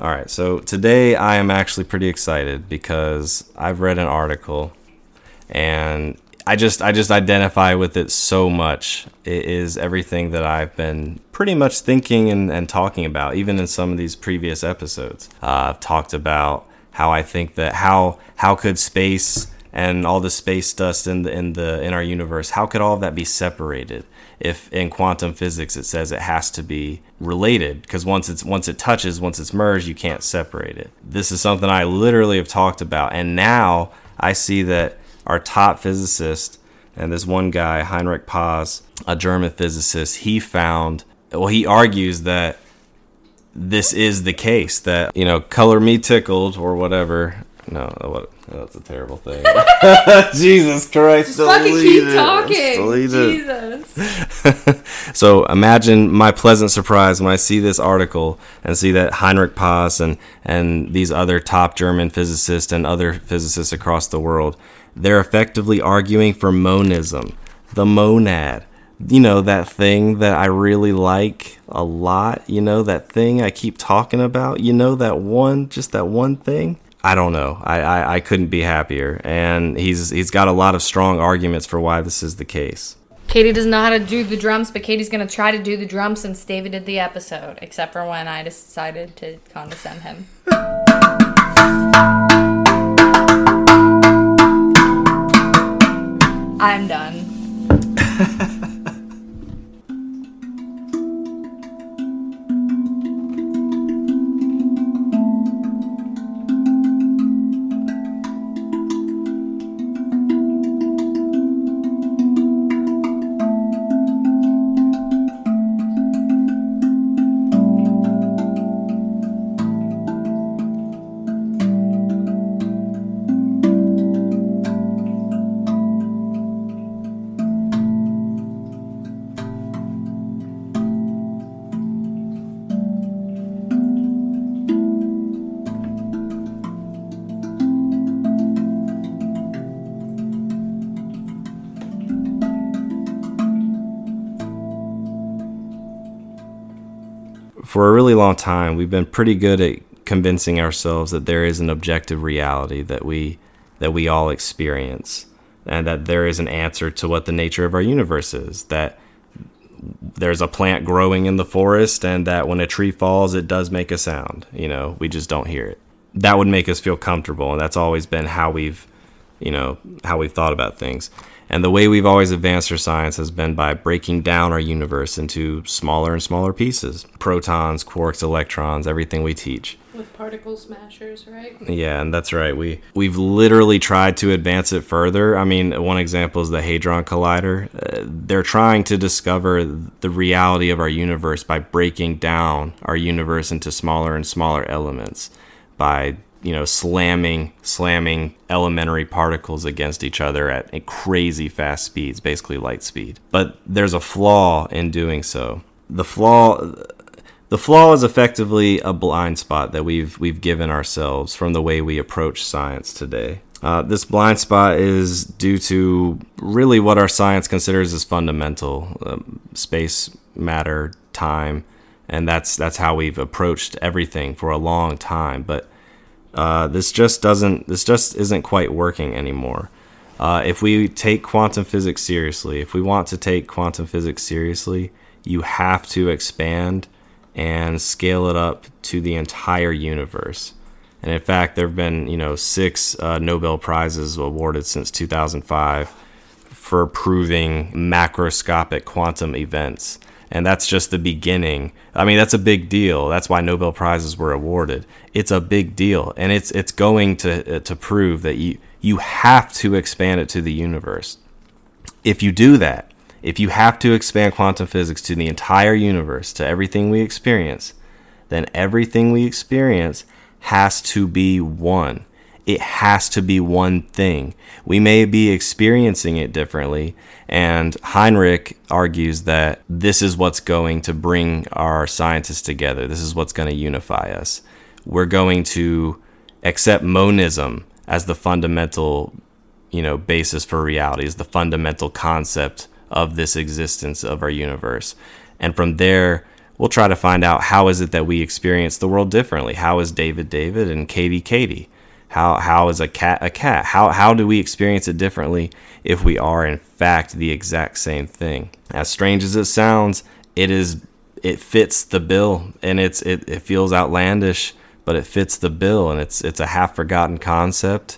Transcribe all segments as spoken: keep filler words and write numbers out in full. All right, so today I am actually pretty excited because I've read an article and I just I just identify with it so much. It is everything that I've been pretty much thinking and, and talking about, even in some of these previous episodes. Uh, I've talked about how I think that how how could space and all the space dust in the in the in our universe, how could all of that be separated? If in quantum physics it says it has to be related, because once it's once it touches, once it's merged, you can't separate it. This is something I literally have talked about, and now I see that our top physicist and this one guy, Heinrich Paus, a German physicist, he found, well, he argues that this is the case, that, you know, color me tickled or whatever. No, what, that's a terrible thing. Jesus Christ. Just fucking keep it. talking. Jesus. So imagine my pleasant surprise when I see this article and see that Heinrich Paus and, and these other top German physicists and other physicists across the world, they're effectively arguing for monism, the monad. You know, that thing that I really like a lot, you know, that thing I keep talking about, you know, that one, just that one thing. I don't know. I, I, I couldn't be happier. And he's he's got a lot of strong arguments for why this is the case. Katie doesn't know how to do the drums, but Katie's going to try to do the drums since David did the episode, except for when I decided to condescend him. I'm done. For a really long time, we've been pretty good at convincing ourselves that there is an objective reality that we that we all experience, and that there is an answer to what the nature of our universe is, that there's a plant growing in the forest and that when a tree falls, it does make a sound. You know, we just don't hear it. That would make us feel comfortable, and that's always been how we've, you know, how we've thought about things. And the way we've always advanced our science has been by breaking down our universe into smaller and smaller pieces. Protons, quarks, electrons, everything we teach. With particle smashers, right? Yeah, and that's right. We, we've literally tried to advance it further. I mean, one example is the Hadron Collider. Uh, they're trying to discover the reality of our universe by breaking down our universe into smaller and smaller elements, by you know, slamming, slamming elementary particles against each other at, at crazy fast speeds, basically light speed. But there's a flaw in doing so. The flaw, the flaw is effectively a blind spot that we've we've given ourselves from the way we approach science today. Uh, this blind spot is due to really what our science considers as fundamental, um, space, matter, time, and that's that's how we've approached everything for a long time. But Uh, this just doesn't. This just isn't quite working anymore. Uh, if we take quantum physics seriously, if we want to take quantum physics seriously, you have to expand and scale it up to the entire universe. And in fact, there have been, you know, six uh, Nobel Prizes awarded since two thousand five for proving macroscopic quantum events. And that's just the beginning. I mean, that's a big deal. That's why Nobel Prizes were awarded. It's a big deal. And it's it's going to uh, to prove that you, you have to expand it to the universe. If you do that, if you have to expand quantum physics to the entire universe, to everything we experience, then everything we experience has to be one. It has to be one thing. We may be experiencing it differently, and Heinrich argues that this is what's going to bring our scientists together. This is what's going to unify us. We're going to accept monism as the fundamental, you know, basis for reality, as the fundamental concept of this existence of our universe. And from there, we'll try to find out how is it that we experience the world differently. How is David David and Katie Katie? How how is a cat a cat? How how do we experience it differently if we are in fact the exact same thing? As strange as it sounds, it is it fits the bill, and it's it, it feels outlandish, but it fits the bill, and it's it's a half forgotten concept,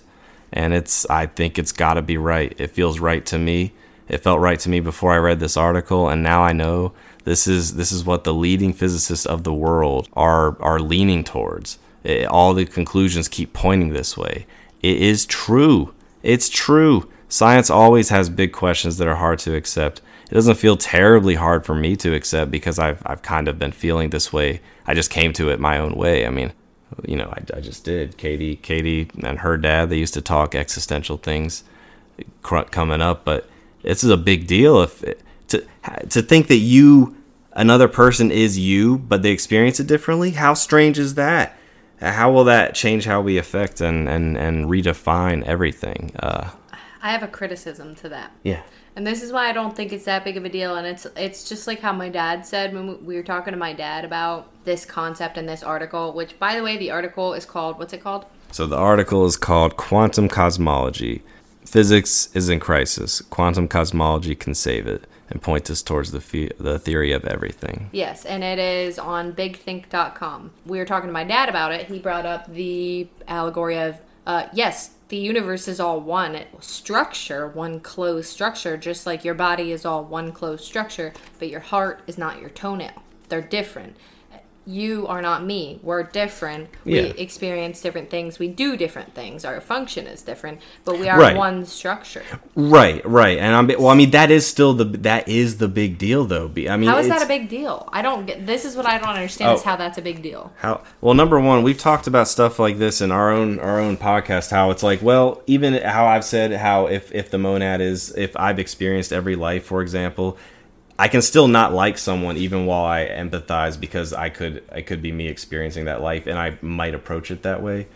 and it's I think it's got to be right. It feels right to me. It felt right to me before I read this article, and now I know this is this is what the leading physicists of the world are are leaning towards. It, all the conclusions keep pointing this way. It is true. It's true. Science always has big questions that are hard to accept. It doesn't feel terribly hard for me to accept because I've I've kind of been feeling this way. I just came to it my own way. I mean, you know, I, I just did. Katie, Katie and her dad, they used to talk existential things coming up, but this is a big deal. If it, to to think that you, another person is you, but they experience it differently. How strange is that? How will that change how we affect and and, and redefine everything? Uh, I have a criticism to that. Yeah. And this is why I don't think it's that big of a deal. And it's it's just like how my dad said when we were talking to my dad about this concept in this article, which, by the way, the article is called, what's it called? So the article is called Quantum Cosmology. Physics is in crisis. Quantum cosmology can save it and point us towards the fe- the theory of everything. Yes, and it is on big think dot com. We were talking to my dad about it. He brought up the allegory of, uh, yes, the universe is all one structure, one closed structure, just like your body is all one closed structure, but your heart is not your toenail. They're different. You are not me. We're different. We yeah. experience different things. We do different things. Our function is different, but we are right. one structure. Right, right. And I'm well. I mean, that is still the that is the big deal, though. I mean, how is that a big deal? I don't get. This is what I don't understand oh, is how that's a big deal. How well? Number one, we've talked about stuff like this in our own our own podcast. How it's like, well, even how I've said how if if the monad is if I've experienced every life, for example. I can still not like someone even while I empathize because I could I could be me experiencing that life and I might approach it that way.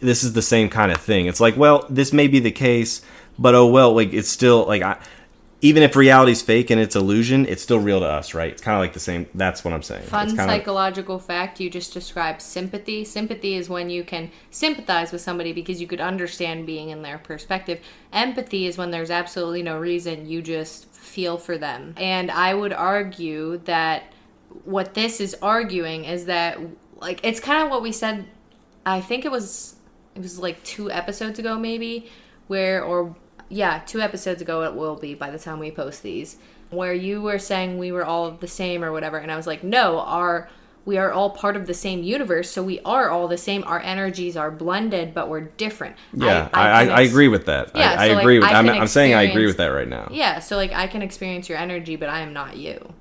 This is the same kind of thing. It's like, well, this may be the case, but oh well, like it's still like I, even if reality's fake and it's illusion, it's still real to us, right? It's kind of like the same. That's what I'm saying. Fun it's psychological like, fact you just described sympathy. Sympathy is when you can sympathize with somebody because you could understand being in their perspective. Empathy is when there's absolutely no reason, you just feel for them. And I would argue that what this is arguing is that, like, it's kind of what we said, I think it was, it was like two episodes ago maybe, where, or yeah, two episodes ago it will be by the time we post these, where you were saying we were all the same or whatever, and I was like, no, our, we are all part of the same universe, so we are all the same. Our energies are blended, but we're different. Yeah, I, I, I, ex- I agree with that. Yeah, I, I so like agree with I'm, I'm saying I agree with that right now. Yeah, so like I can experience your energy, but I am not you.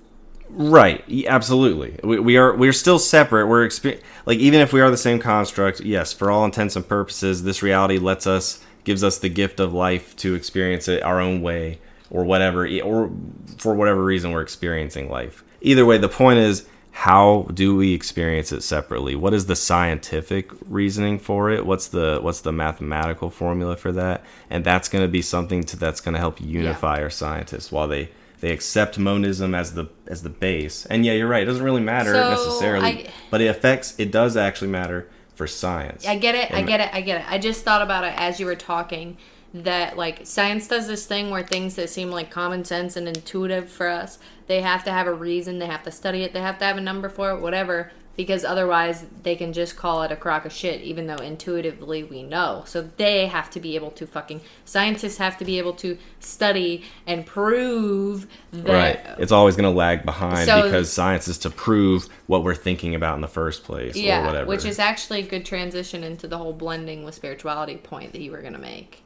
Right, absolutely. We, we are we're still separate. We're exper- like even if we are the same construct, yes, for all intents and purposes, this reality lets us gives us the gift of life to experience it our own way or whatever, or for whatever reason we're experiencing life. Either way, the point is, how do we experience it separately? What is the scientific reasoning for it? What's the what's the mathematical formula for that? And that's going to be something to, that's going to help unify yeah. our scientists while they, they accept monism as the as the base. And yeah, you're right. It doesn't really matter so necessarily, I, but it affects. It does actually matter for science. I get it. And I get it. I get it. I just thought about it as you were talking that like science does this thing where things that seem like common sense and intuitive for us, they have to have a reason, they have to study it, they have to have a number for it, whatever, because otherwise they can just call it a crock of shit, even though intuitively we know. So they have to be able to fucking, scientists have to be able to study and prove that. Right. It's always going to lag behind so, because science is to prove what we're thinking about in the first place yeah, or whatever. Which is actually a good transition into the whole blending with spirituality point that you were going to make.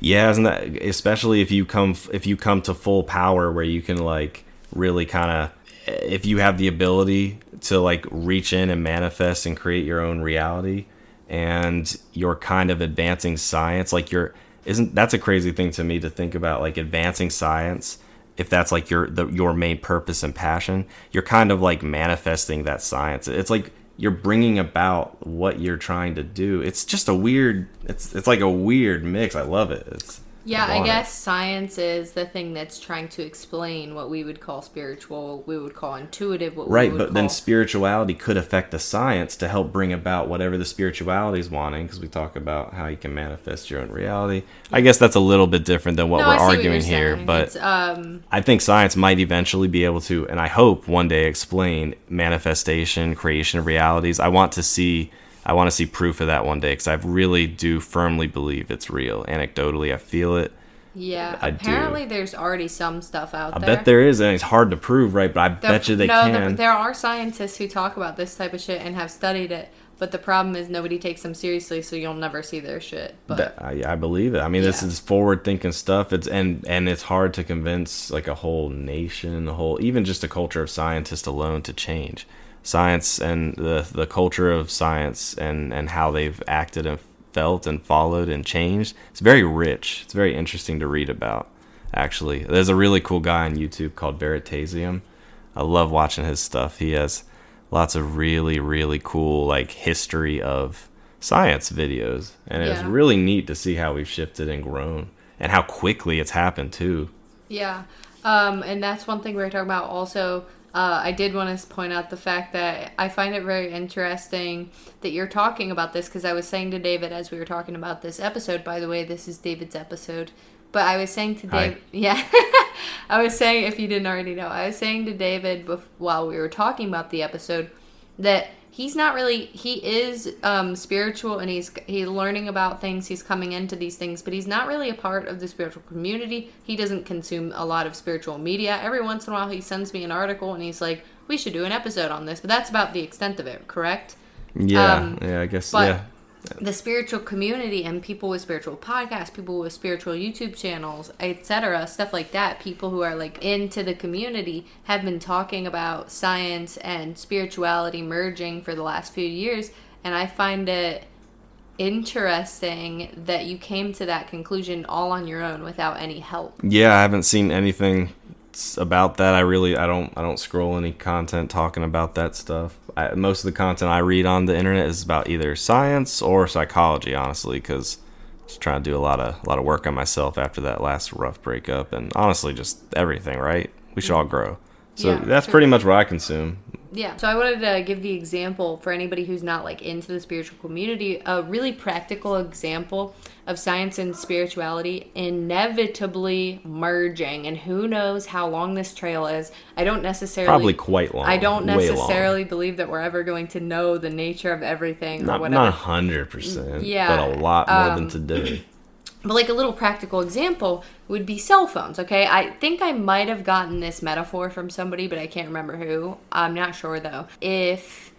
Yeah, isn't that, especially if you come if you come to full power where you can like really kind of, if you have the ability to like reach in and manifest and create your own reality, and you're kind of advancing science, like you're isn't that's a crazy thing to me to think about, like advancing science. If that's like your the, your main purpose and passion, you're kind of like manifesting that science. It's like you're bringing about what you're trying to do. It's just a weird, it's it's like a weird mix. I love it. It's Yeah, I guess science is the thing that's trying to explain what we would call spiritual, we would call intuitive, what right, we would call... Right, but then spirituality could affect the science to help bring about whatever the spirituality is wanting, because we talk about how you can manifest your own reality. I guess that's a little bit different than what no, we're arguing what here, saying. But um... I think science might eventually be able to, and I hope one day, explain manifestation, creation of realities. I want to see... I want to see proof of that one day, because I really do firmly believe it's real. Anecdotally, I feel it. Yeah, I apparently do. There's already some stuff out I there. I bet there is, and it's hard to prove, right? But I the, bet you they no, can. No, the, there are scientists who talk about this type of shit and have studied it, but the problem is nobody takes them seriously, so you'll never see their shit. But that, I, I believe it. I mean, yeah. This is forward-thinking stuff. It's and and it's hard to convince like a whole nation, a whole even just a culture of scientists alone to change. Science and the the culture of science and, and how they've acted and felt and followed and changed. It's very rich. It's very interesting to read about, actually. There's a really cool guy on YouTube called Veritasium. I love watching his stuff. He has lots of really, really cool like history of science videos. And it's yeah. really neat to see how we've shifted and grown and how quickly it's happened too. Yeah. Um, and that's one thing we were talking about also. Uh, I did want to point out the fact that I find it very interesting that you're talking about this, because I was saying to David as we were talking about this episode, by the way, this is David's episode, but I was saying to David, yeah, I was saying, if you didn't already know, I was saying to David before, while we were talking about the episode, that he's not really, he is um, spiritual and he's he's learning about things, he's coming into these things, but he's not really a part of the spiritual community. He doesn't consume a lot of spiritual media. Every once in a while he sends me an article and he's like, we should do an episode on this, but that's about the extent of it, correct? Yeah, um, yeah, I guess, but yeah. The spiritual community and people with spiritual podcasts, people with spiritual YouTube channels, et cetera, stuff like that, people who are like into the community have been talking about science and spirituality merging for the last few years, and I find it interesting that you came to that conclusion all on your own without any help. Yeah, I haven't seen anything about that. I really, I don't, I don't scroll any content talking about that stuff. I, most of the content I read on the internet is about either science or psychology, honestly, because I was trying to do a lot of, a lot of work on myself after that last rough breakup, and honestly, just everything. Right? We should all grow. So yeah, that's sure. pretty much what I consume. Yeah. So I wanted to give the example for anybody who's not like into the spiritual community, a really practical example of science and spirituality inevitably merging. And who knows how long this trail is. I don't necessarily... Probably quite long. I don't necessarily believe that we're ever going to know the nature of everything not, or whatever. Not one hundred percent, yeah, but a lot more um, than today. But like a little practical example would be cell phones, okay? I think I might have gotten this metaphor from somebody, but I can't remember who. I'm not sure, though. If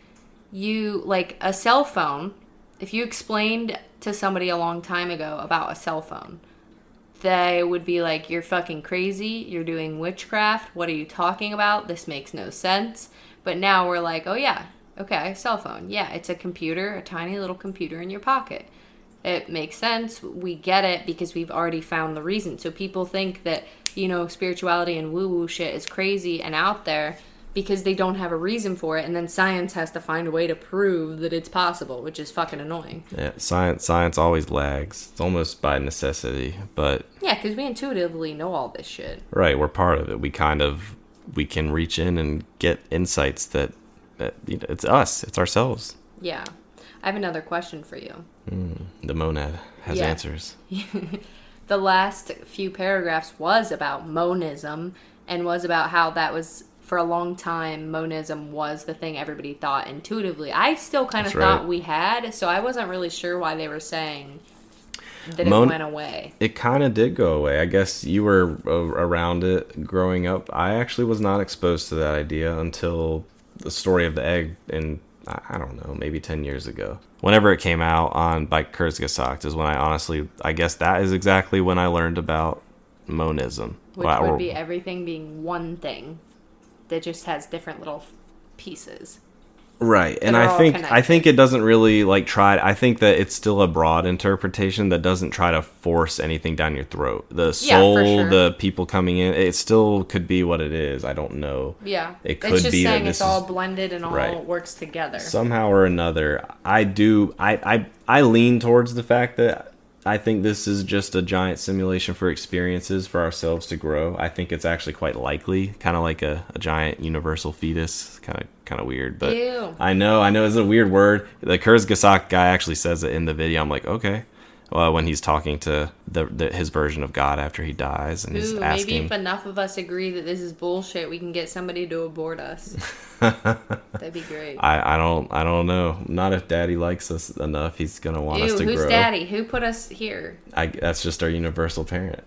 you, like a cell phone, if you explained to somebody a long time ago about a cell phone, they would be like, you're fucking crazy, you're doing witchcraft, what are you talking about? This makes no sense. But now we're like, oh yeah, okay, cell phone. Yeah, it's a computer, a tiny little computer in your pocket. It makes sense. We get it because we've already found the reason. So people think that, you know, spirituality and woo-woo shit is crazy and out there because they don't have a reason for it. And then science has to find a way to prove that it's possible, which is fucking annoying. Yeah, science science always lags. It's almost by necessity, but... Yeah, because we intuitively know all this shit. Right, we're part of it. We kind of, we can reach in and get insights that, that you know, it's us, it's ourselves. Yeah. I have another question for you. Mm, the monad has yeah. answers. The last few paragraphs was about monism and was about how that was, for a long time, monism was the thing everybody thought intuitively. I still kind of right. thought we had, so I wasn't really sure why they were saying that Mon- it went away. It kind of did go away. I guess you were around it growing up. I actually was not exposed to that idea until the story of the egg in I don't know, maybe ten years ago. Whenever it came out on by Kurzgesagt is when I honestly, I guess that is exactly when I learned about monism. Which well, would or, be everything being one thing that just has different little pieces. Right. And I think connected. I think it doesn't really like try. I think that it's still a broad interpretation that doesn't try to force anything down your throat. The soul, yeah, sure. the people coming in, it still could be what it is. I don't know. Yeah. It could it's just be saying that it's all is, blended and all right. works together. Somehow or another. I do. I, I, I lean towards the fact that I think this is just a giant simulation for experiences for ourselves to grow. I think it's actually quite likely, kind of like a, a giant universal fetus. Kind of kind of weird, but ew. I know, I know, it's a weird word. The Kurzgesagt guy actually says it in the video. I'm like, okay. Well, when he's talking to the, the his version of God after he dies, and ooh, he's asking, maybe if enough of us agree that this is bullshit, we can get somebody to abort us. That'd be great. I, I don't I don't know. Not if Daddy likes us enough, he's gonna want ew, us to who's grow. Who's Daddy? Who put us here? I that's just our universal parent.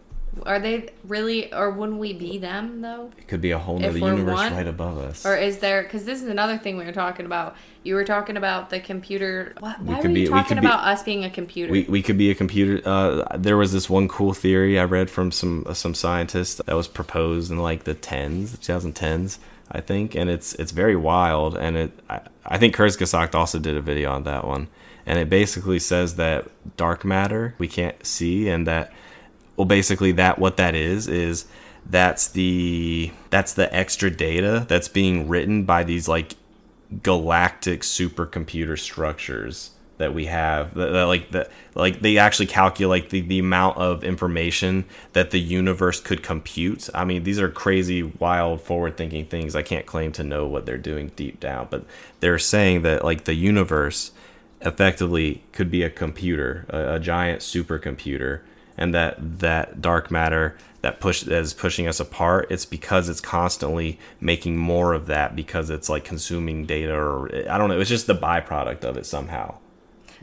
Are they really? Or wouldn't we be them though? It could be a whole nother universe one, right above us. Or is there? Because this is another thing we were talking about. You were talking about the computer. What, why we could were you be, talking we could about be, us being a computer? We we could be a computer. Uh, there was this one cool theory I read from some uh, some scientists that was proposed in like the tens, the twenty tens, I think, and it's it's very wild. And it I, I think Kurzgesagt also did a video on that one, and it basically says that dark matter we can't see, and that. Well, basically, that what that is is that's the that's the extra data that's being written by these like galactic supercomputer structures that we have. That, that, like that, like they actually calculate the, the amount of information that the universe could compute. I mean, these are crazy, wild, forward-thinking things. I can't claim to know what they're doing deep down, but they're saying that like the universe effectively could be a computer, a, a giant supercomputer. And that, that dark matter that push that is pushing us apart, it's because it's constantly making more of that because it's like consuming data or I don't know. It's just the byproduct of it somehow.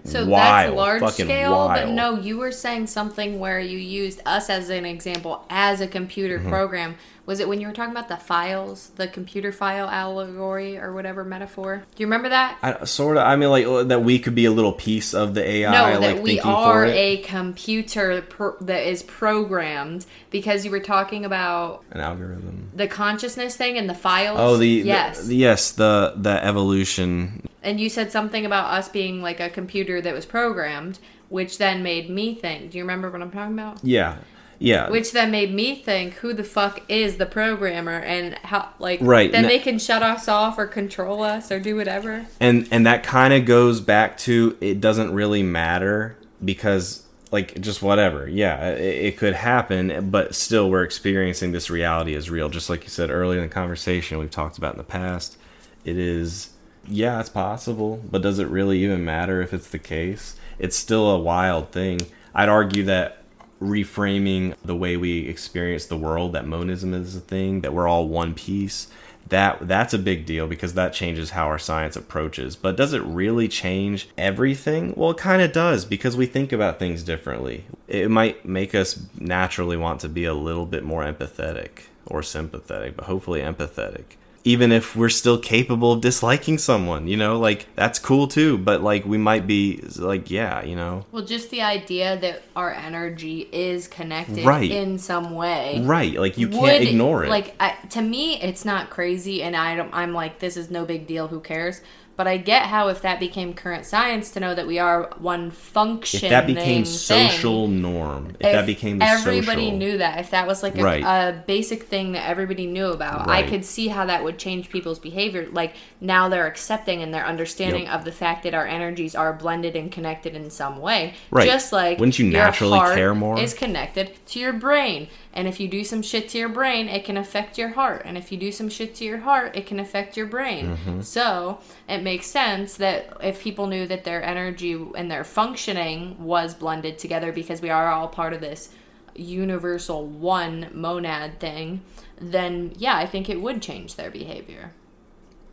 So wild, that's large scale, wild. But no, you were saying something where you used us as an example as a computer mm-hmm. program. Was it when you were talking about the files, the computer file allegory or whatever metaphor? Do you remember that? I, sort of. I mean, like that we could be a little piece of the A I. No, that like, we are a computer per, that is programmed because you were talking about an algorithm, the consciousness thing, and the files. Oh, the yes, the, yes, the the evolution. And you said something about us being like a computer that was programmed, which then made me think. Do you remember what I'm talking about? Yeah. Yeah. Which then made me think, who the fuck is the programmer, and how, like, right. then and they can shut us off or control us or do whatever. And and that kind of goes back to it doesn't really matter because, like, just whatever. Yeah, it, it could happen, but still we're experiencing this reality as real. Just like you said earlier in the conversation we've talked about in the past, it is, yeah, it's possible, but does it really even matter if it's the case? It's still a wild thing. I'd argue that reframing the way we experience the world, that monism is a thing, that we're all one piece, that that's a big deal because that changes how our science approaches. But does it really change everything? Well, it kind of does because we think about things differently. It might make us naturally want to be a little bit more empathetic or sympathetic, but hopefully empathetic. Even if we're still capable of disliking someone, you know, like that's cool too. But like we might be like, yeah, you know. Well, just the idea that our energy is connected right. in some way. Right. Like you can't would, ignore it. Like I, to me, it's not crazy. And I don't, I'm like, this is no big deal. Who cares? But I get how if that became current science to know that we are one functioning thing. If that became social thing, norm. If, if that became the social. Everybody knew that. If that was like a, right. a basic thing that everybody knew about. Right. I could see how that would change people's behavior. Like now they're accepting and they're understanding yep. of the fact that our energies are blended and connected in some way. Right. Just like wouldn't you naturally your heart care more? Is connected to your brain. And if you do some shit to your brain, it can affect your heart. And if you do some shit to your heart, it can affect your brain. Mm-hmm. So it makes sense that if people knew that their energy and their functioning was blended together because we are all part of this universal one monad thing, then yeah, I think it would change their behavior.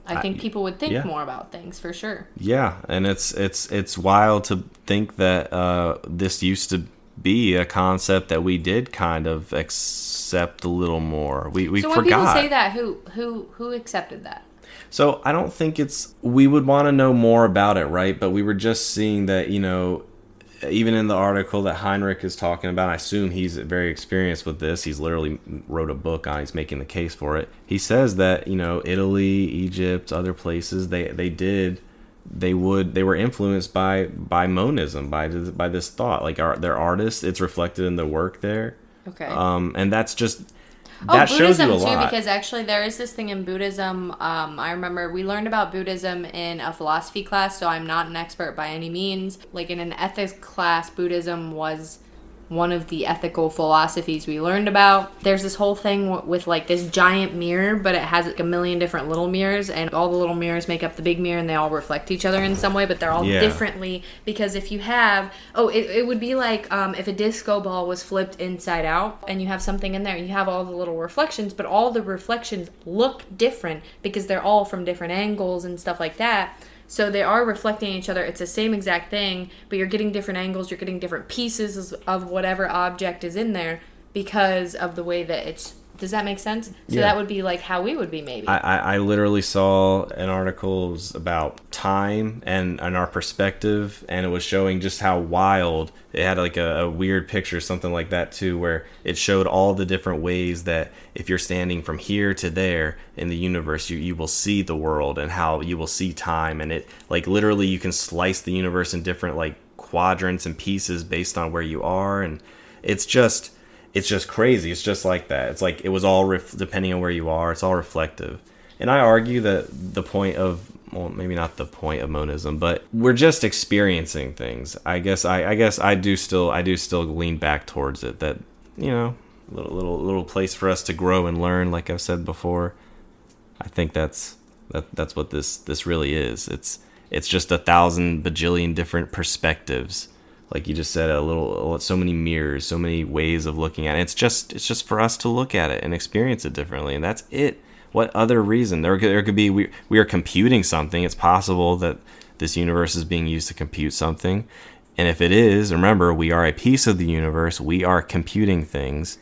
I think people would think yeah. more about things for sure. Yeah, and it's it's it's wild to think that uh, this used to be a concept that we did kind of accept a little more. We we so when forgot. People say that, who who who accepted that? So I don't think it's we would want to know more about it, right? But we were just seeing that, you know, even in the article that Heinrich is talking about, I assume he's very experienced with this. He's literally wrote a book on it. He's making the case for it. He says that, you know, Italy, Egypt, other places, they they did. They would. They were influenced by by monism, by by this thought. Like our, their artists, it's reflected in the work there. Okay. Um, and that's just. Oh, that Buddhism shows you a too, lot. Because actually there is this thing in Buddhism. Um, I remember we learned about Buddhism in a philosophy class, so I'm not an expert by any means. Like in an ethics class, Buddhism was one of the ethical philosophies we learned about. There's this whole thing w- with like this giant mirror, but it has like a million different little mirrors, and all the little mirrors make up the big mirror, and they all reflect each other in some way, but they're all yeah. differently, because if you have, oh, it, it would be like um, if a disco ball was flipped inside out, and you have something in there, and you have all the little reflections, but all the reflections look different, because they're all from different angles and stuff like that. So they are reflecting each other. It's the same exact thing, but you're getting different angles. You're getting different pieces of whatever object is in there because of the way that it's... Does that make sense? So yeah. that would be like how we would be maybe. I, I, I literally saw an article about time and, and our perspective, and it was showing just how wild. It had like a, a weird picture, something like that too, where it showed all the different ways that if you're standing from here to there in the universe, you, you will see the world and how you will see time. And it like literally you can slice the universe in different like quadrants and pieces based on where you are. And it's just... It's just crazy. It's just like that. It's like it was all, ref- depending on where you are, it's all reflective. And I argue that the point of, well, maybe not the point of monism, but we're just experiencing things. I guess I, I guess I do still, I do still lean back towards it. That, you know, little, little, little place for us to grow and learn. Like I've said before, I think that's that, that's what this, this really is. It's, it's just a thousand bajillion different perspectives. Like you just said, a little, so many mirrors, so many ways of looking at it. It's just, it's just for us to look at it and experience it differently, and that's it. What other reason? There could, there could be we we are computing something. It's possible that this universe is being used to compute something, and if it is, remember, we are a piece of the universe. We are computing things.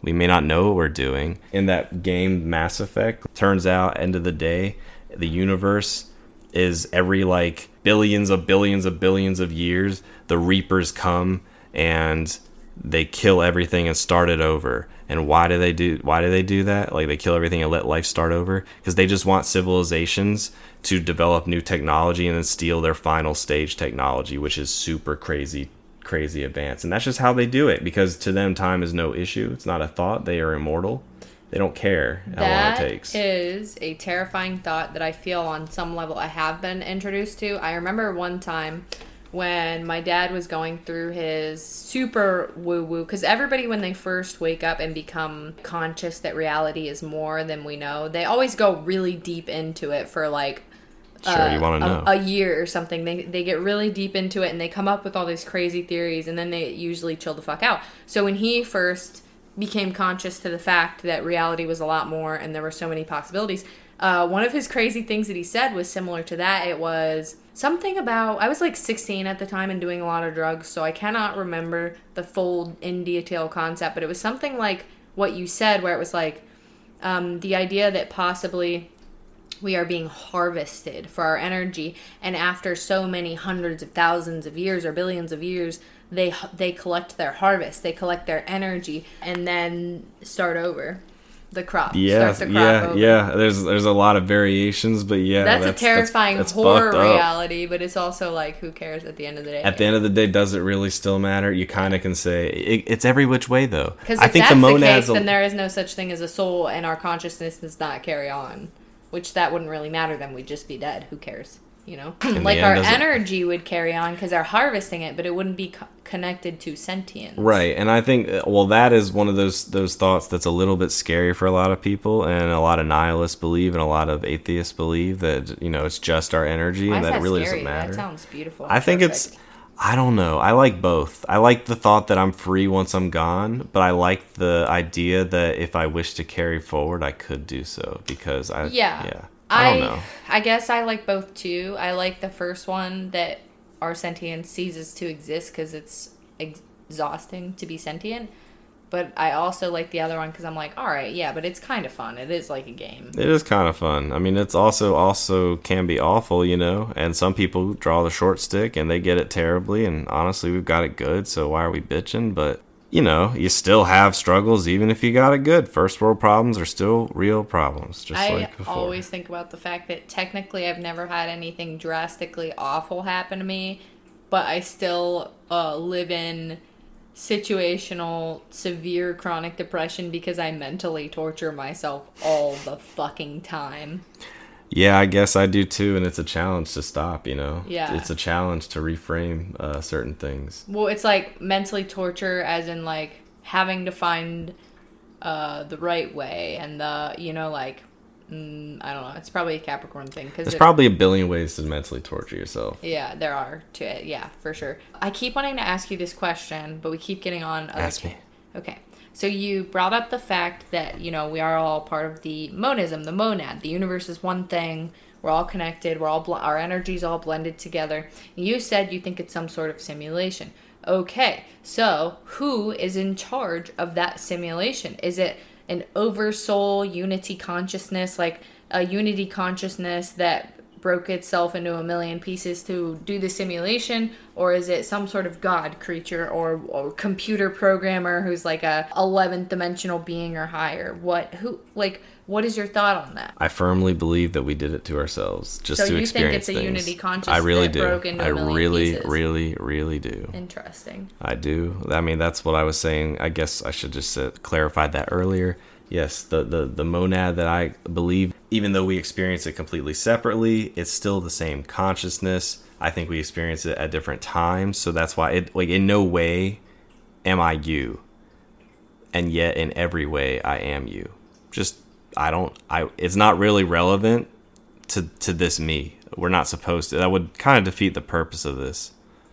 We may not know what we're doing. In that game Mass Effect, turns out, end of the day, the universe is every like billions of billions of billions of years the Reapers come and they kill everything and start it over. And why do they do why do they do that? Like they kill everything and let life start over? Because they just want civilizations to develop new technology and then steal their final stage technology, which is super crazy crazy advanced. And that's just how they do it, because to them time is no issue. It's not a thought. They are immortal. They don't care how that long it takes. That is a terrifying thought that I feel on some level I have been introduced to. I remember one time when my dad was going through his super woo-woo, because everybody when they first wake up and become conscious that reality is more than we know, they always go really deep into it for like Sure, uh, you want to know. A, a year or something. They they get really deep into it and they come up with all these crazy theories, and then they usually chill the fuck out. So when he first... became conscious to the fact that reality was a lot more and there were so many possibilities. Uh, one of his crazy things that he said was similar to that. It was something about... I was like sixteen at the time and doing a lot of drugs, so I cannot remember the full in detail concept, but it was something like what you said, where it was like um, the idea that possibly we are being harvested for our energy, and after so many hundreds of thousands of years or billions of years... They they collect their harvest, they collect their energy, and then start over the crop. Yeah, start the crop yeah, over. yeah. There's there's a lot of variations, but yeah, that's, that's a terrifying that's, that's horror reality. But it's also like, who cares at the end of the day? At the end of the day, does it really still matter? You kind of can say it, it's every which way though. Because if I think that's the, monads the case, then there is no such thing as a soul, and our consciousness does not carry on. Which that wouldn't really matter. Then we'd just be dead. Who cares? You know, like our energy would carry on because they're harvesting it, but it wouldn't be co- connected to sentience. Right. And I think, well, that is one of those those thoughts that's a little bit scary for a lot of people. And a lot of nihilists believe and a lot of atheists believe that, you know, it's just our energy. Why and that, that really scary? Doesn't matter. That sounds beautiful. I think perfect. It's, I don't know. I like both. I like the thought that I'm free once I'm gone, but I like the idea that if I wish to carry forward, I could do so because I, yeah. yeah. I don't know. I, I guess I like both, too. I like the first one that our sentience ceases to exist because it's ex- exhausting to be sentient. But I also like the other one because I'm like, all right, yeah, but it's kind of fun. It is like a game. It is kind of fun. I mean, it's also also can be awful, you know, and some people draw the short stick and they get it terribly. And honestly, we've got it good, so why are we bitching? But, you know, you still have struggles even if you got it good. First world problems are still real problems, just I like before. I always think about the fact that technically I've never had anything drastically awful happen to me, but I still uh, live in situational, severe chronic depression because I mentally torture myself all the fucking time. Yeah, I guess I do too, and it's a challenge to stop, you know? Yeah. It's a challenge to reframe uh, certain things. Well, it's like mentally torture as in like having to find uh, the right way and the, you know, like, mm, I don't know. It's probably a Capricorn thing. 'Cause there's probably a billion ways to mentally torture yourself. Yeah, there are to it. Yeah, for sure. I keep wanting to ask you this question, but we keep getting on. Other ask me. Okay. So you brought up the fact that, you know, we are all part of the monism, the monad. The universe is one thing. We're all connected. We're all bl- our energy's all blended together. You said you think it's some sort of simulation. Okay. So who is in charge of that simulation? Is it an oversoul unity consciousness, like a unity consciousness that broke itself into a million pieces to do the simulation, or is it some sort of god creature or, or computer programmer who's like a eleventh dimensional being or higher? What who like what is your thought on that? I firmly believe that we did it to ourselves just so to experience things. So you think it's a unity consciousness? I really do. Broke into I a million really, pieces. really, really do. Interesting. I do. I mean, that's what I was saying. I guess I should just uh, clarify that earlier. Yes, the, the, the monad that I believe, even though we experience it completely separately, it's still the same consciousness. I think we experience it at different times. So that's why, it like in no way am I you. And yet in every way I am you. Just, I don't, I it's not really relevant to, to this me. We're not supposed to. That would kind of defeat the purpose of this.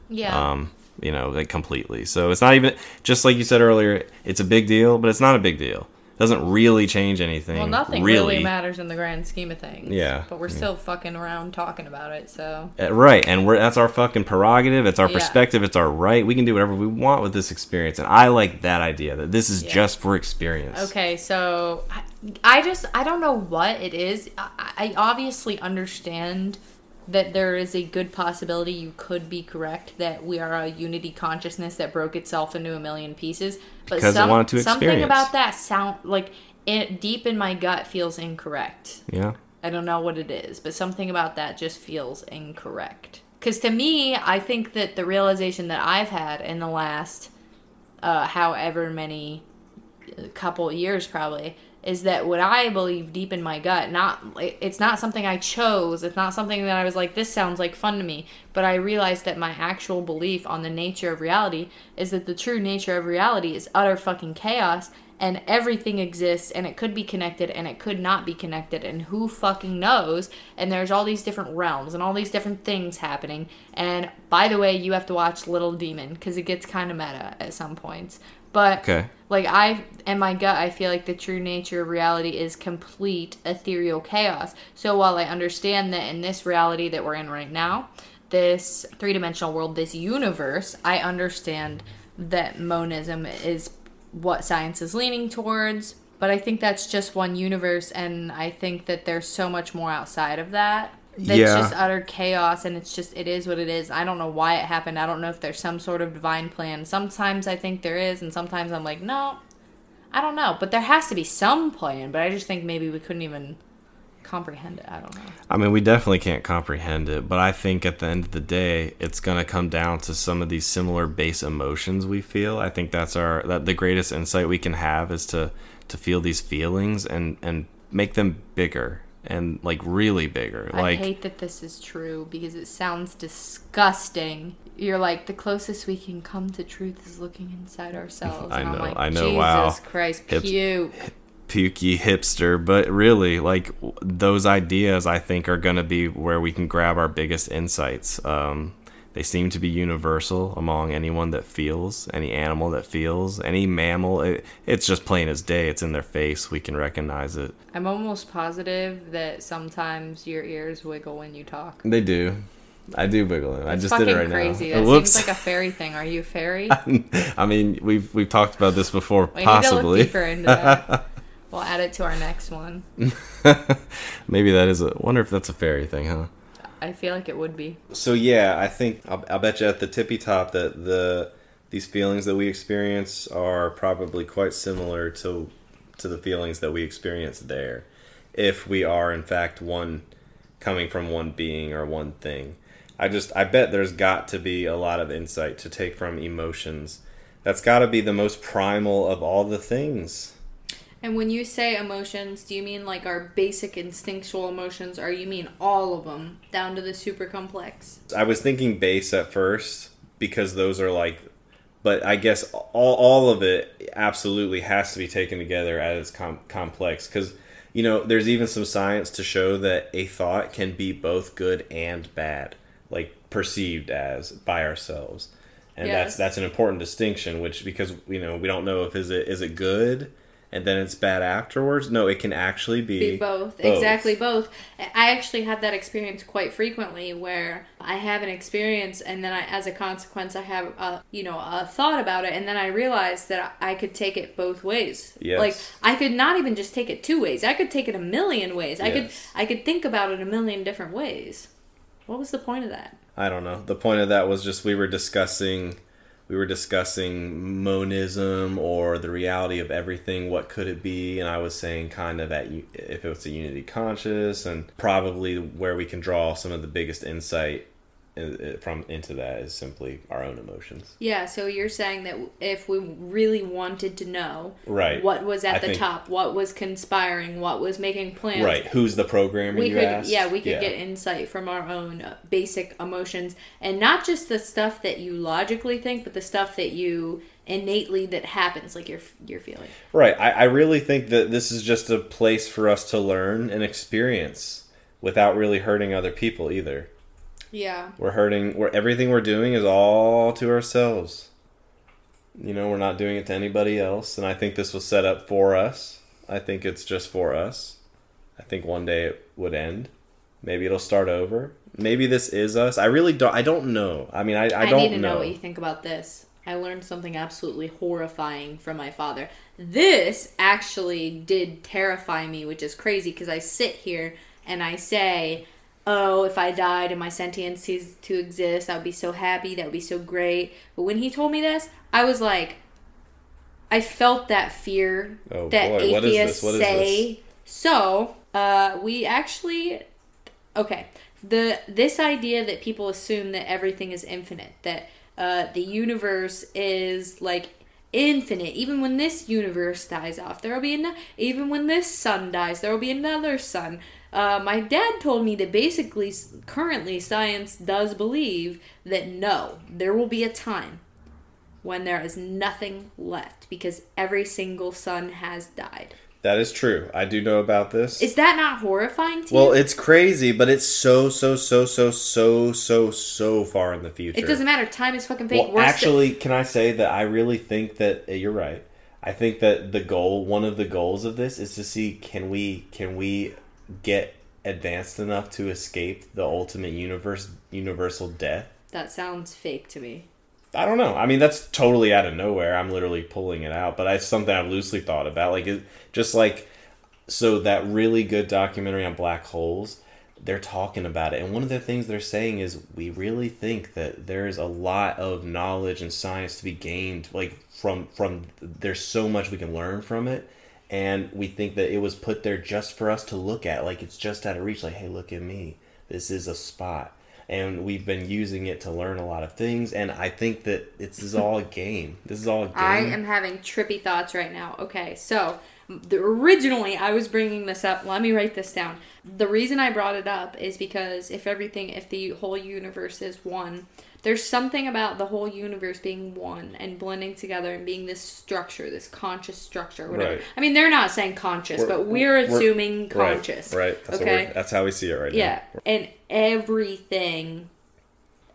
Yeah. Um, you know, like completely. So it's not even, just like you said earlier, it's a big deal, but it's not a big deal. Doesn't really change anything. Well, nothing really. really matters in the grand scheme of things. Yeah. But we're still yeah. fucking around talking about it, so. Right, and we're that's our fucking prerogative. It's our yeah. perspective. It's our right. We can do whatever we want with this experience. And I like that idea, that this is yeah. just for experience. Okay, so I, I just, I don't know what it is. I, I obviously understand that there is a good possibility you could be correct, that we are a unity consciousness that broke itself into a million pieces. But because some, I wanted to experience. Something about that sound, like, it, deep in my gut feels incorrect. Yeah. I don't know what it is, but something about that just feels incorrect. Because to me, I think that the realization that I've had in the last uh, however many couple years probably is that what I believe deep in my gut, not it's not something I chose. It's not something that I was like, this sounds like fun to me. But I realized that my actual belief on the nature of reality is that the true nature of reality is utter fucking chaos, and everything exists, and it could be connected, and it could not be connected, and who fucking knows? And there's all these different realms and all these different things happening. And by the way, you have to watch Little Demon because it gets kind of meta at some points. But, okay. like, I, in my gut, I feel like the true nature of reality is complete ethereal chaos. So while I understand that in this reality that we're in right now, this three-dimensional world, this universe, I understand that monism is what science is leaning towards. But I think that's just one universe, and I think that there's so much more outside of that. That's yeah. just utter chaos, and it's just, it is what it is. I don't know why it happened. I don't know if there's some sort of divine plan. Sometimes I think there is, and sometimes I'm like, no, I don't know. But there has to be some plan, but I just think maybe we couldn't even comprehend it. I don't know. I mean, we definitely can't comprehend it, but I think at the end of the day, it's going to come down to some of these similar base emotions we feel. I think that's our that the greatest insight we can have is to, to feel these feelings and, and make them bigger. And, like, really bigger. I like, hate that this is true because it sounds disgusting. You're like, the closest we can come to truth is looking inside ourselves. I and know, I'm like, I know, Jesus wow. Christ, Hip- puke. Pukey hipster. But really, like, those ideas, I think, are going to be where we can grab our biggest insights. Um, they seem to be universal among anyone that feels, any animal that feels, any mammal. It, it's just plain as day. It's in their face. We can recognize it. I'm almost positive that sometimes your ears wiggle when you talk. They do. I do wiggle them. That's I just did it right crazy. now. That Whoops. Seems like a fairy thing. Are you a fairy? I mean, we've we've talked about this before, we possibly. Need to look deeper into that. We'll add it to our next one. Maybe that is a... wonder if that's a fairy thing, huh? I feel like it would be. So yeah, I think I'll, I'll bet you at the tippy top that the these feelings that we experience are probably quite similar to to the feelings that we experience there, if we are in fact one, coming from one being or one thing. I just I bet there's got to be a lot of insight to take from emotions. That's got to be the most primal of all the things. And when you say emotions, do you mean like our basic instinctual emotions, or you mean all of them, down to the super complex? I was thinking base at first, because those are like, but I guess all, all of it absolutely has to be taken together as com- complex, because, you know, there's even some science to show that a thought can be both good and bad, like perceived as by ourselves. And yes. that's that's an important distinction, which, because, you know, we don't know if is it is it good and then it's bad afterwards. No, it can actually be, be both. both. Exactly, both. I actually had that experience quite frequently, where I have an experience and then I, as a consequence, I have a, you know, a thought about it, and then I realized that I could take it both ways. Yes. Like, I could not even just take it two ways. I could take it a million ways. Yes. I could I could think about it a million different ways. What was the point of that? I don't know. The point of that was just we were discussing... We were discussing monism, or the reality of everything. What could it be? And I was saying kind of at if it's a unity conscious, and probably where we can draw some of the biggest insight from into that is simply our own emotions. Yeah. So you're saying that if we really wanted to know, right, what was at I the think, top, what was conspiring, what was making plans, right, who's the programmer? We you could, asked? yeah, we could yeah. get insight from our own basic emotions, and not just the stuff that you logically think, but the stuff that you innately that happens, like your your feeling. Right. I, I really think that this is just a place for us to learn and experience without really hurting other people either. Yeah. We're hurting, we're, everything we're doing is all to ourselves. You know, we're not doing it to anybody else, and I think this was set up for us. I think it's just for us. I think one day it would end. Maybe it'll start over. Maybe this is us. I really don't, I don't know. I mean, I, I, I don't know. I need to know. know what you think about this. I learned something absolutely horrifying from my father. This actually did terrify me, which is crazy, because I sit here and I say... oh, if I died and my sentience ceased to exist, I would be so happy. That would be so great. But when he told me this, I was like, I felt that fear oh, that boy. atheists what is this? What say. Is this? So uh, we actually, okay, the this idea that people assume that everything is infinite, that uh, the universe is like infinite. Even when this universe dies off, there will be another. Even when this sun dies, there will be another sun. Uh, my dad told me that basically, currently, science does believe that no, there will be a time when there is nothing left, because every single sun has died. That is true. I do know about this. Is that not horrifying to you? Well, it's crazy, but it's so, so, so, so, so, so, so far in the future. It doesn't matter. Time is fucking fake. Well, We're actually, st- can I say that I really think that you're right. I think that the goal, one of the goals of this is to see, can we, can we... get advanced enough to escape the ultimate universe, universal death. That sounds fake to me. I don't know. I mean, that's totally out of nowhere. I'm literally pulling it out, but it's something I've loosely thought about. Like, it, just like, so that really good documentary on black holes, they're talking about it. And one of the things they're saying is, we really think that there is a lot of knowledge and science to be gained. Like, from, from there's so much we can learn from it. And we think that it was put there just for us to look at. Like, it's just out of reach. Like, hey, look at me. This is a spot. And we've been using it to learn a lot of things. And I think that it's, this is all a game. This is all a game. I am having trippy thoughts right now. Okay, so the, originally I was bringing this up. Let me write this down. The reason I brought it up is because if everything, if the whole universe is one, there's something about the whole universe being one and blending together and being this structure, this conscious structure, whatever. Right. I mean, they're not saying conscious, we're, but we're, we're assuming we're, conscious. Right, right. That's, okay? That's how we see it right yeah. now. Yeah, and everything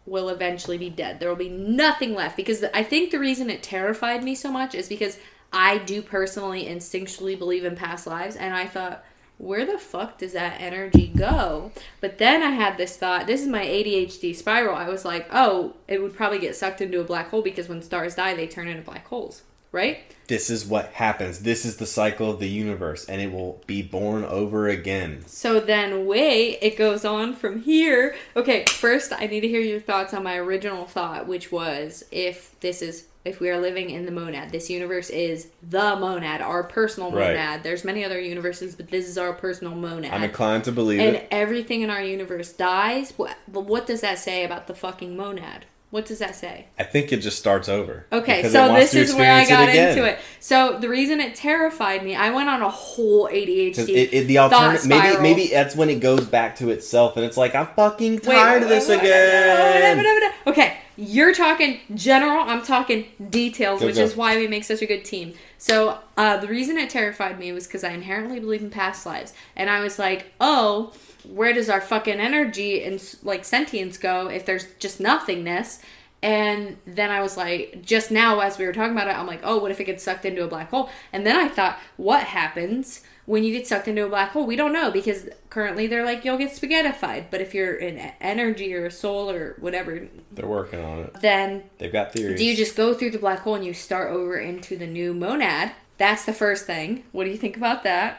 will eventually be dead. There will be nothing left, because I think the reason it terrified me so much is because I do personally instinctually believe in past lives, and I thought... where the fuck does that energy go? But then I had this thought. This is my A D H D spiral. I was like, oh, it would probably get sucked into a black hole, because when stars die, they turn into black holes, right? This is what happens. This is the cycle of the universe, and it will be born over again. So then, wait, it goes on from here. Okay, first, I need to hear your thoughts on my original thought, which was, if this is... if we are living in the monad, this universe is the monad, our personal monad. Right. There's many other universes, but this is our personal monad. I'm inclined to believe and it. And everything in our universe dies. What, what does that say about the fucking monad? What does that say? I think it just starts over. Okay, so this is where I got into it. So the reason it terrified me, I went on a whole A D H D it, it, the thought spiral. Maybe, maybe that's when it goes back to itself, and it's like, I'm fucking tired wait, of this wait, again. Wait, wait, wait, wait. Okay, you're talking general, I'm talking details, so which go. is why we make such a good team. So uh, the reason it terrified me was because I inherently believe in past lives, and I was like, oh... where does our fucking energy and, like, sentience go if there's just nothingness? And then I was like, just now as we were talking about it, I'm like, oh, what if it gets sucked into a black hole? And then I thought, what happens when you get sucked into a black hole? We don't know, because currently they're like, you'll get spaghettified. But if you're an energy or a soul or whatever... they're working on it. Then... they've got theories. Do you just go through the black hole and you start over into the new monad? That's the first thing. What do you think about that?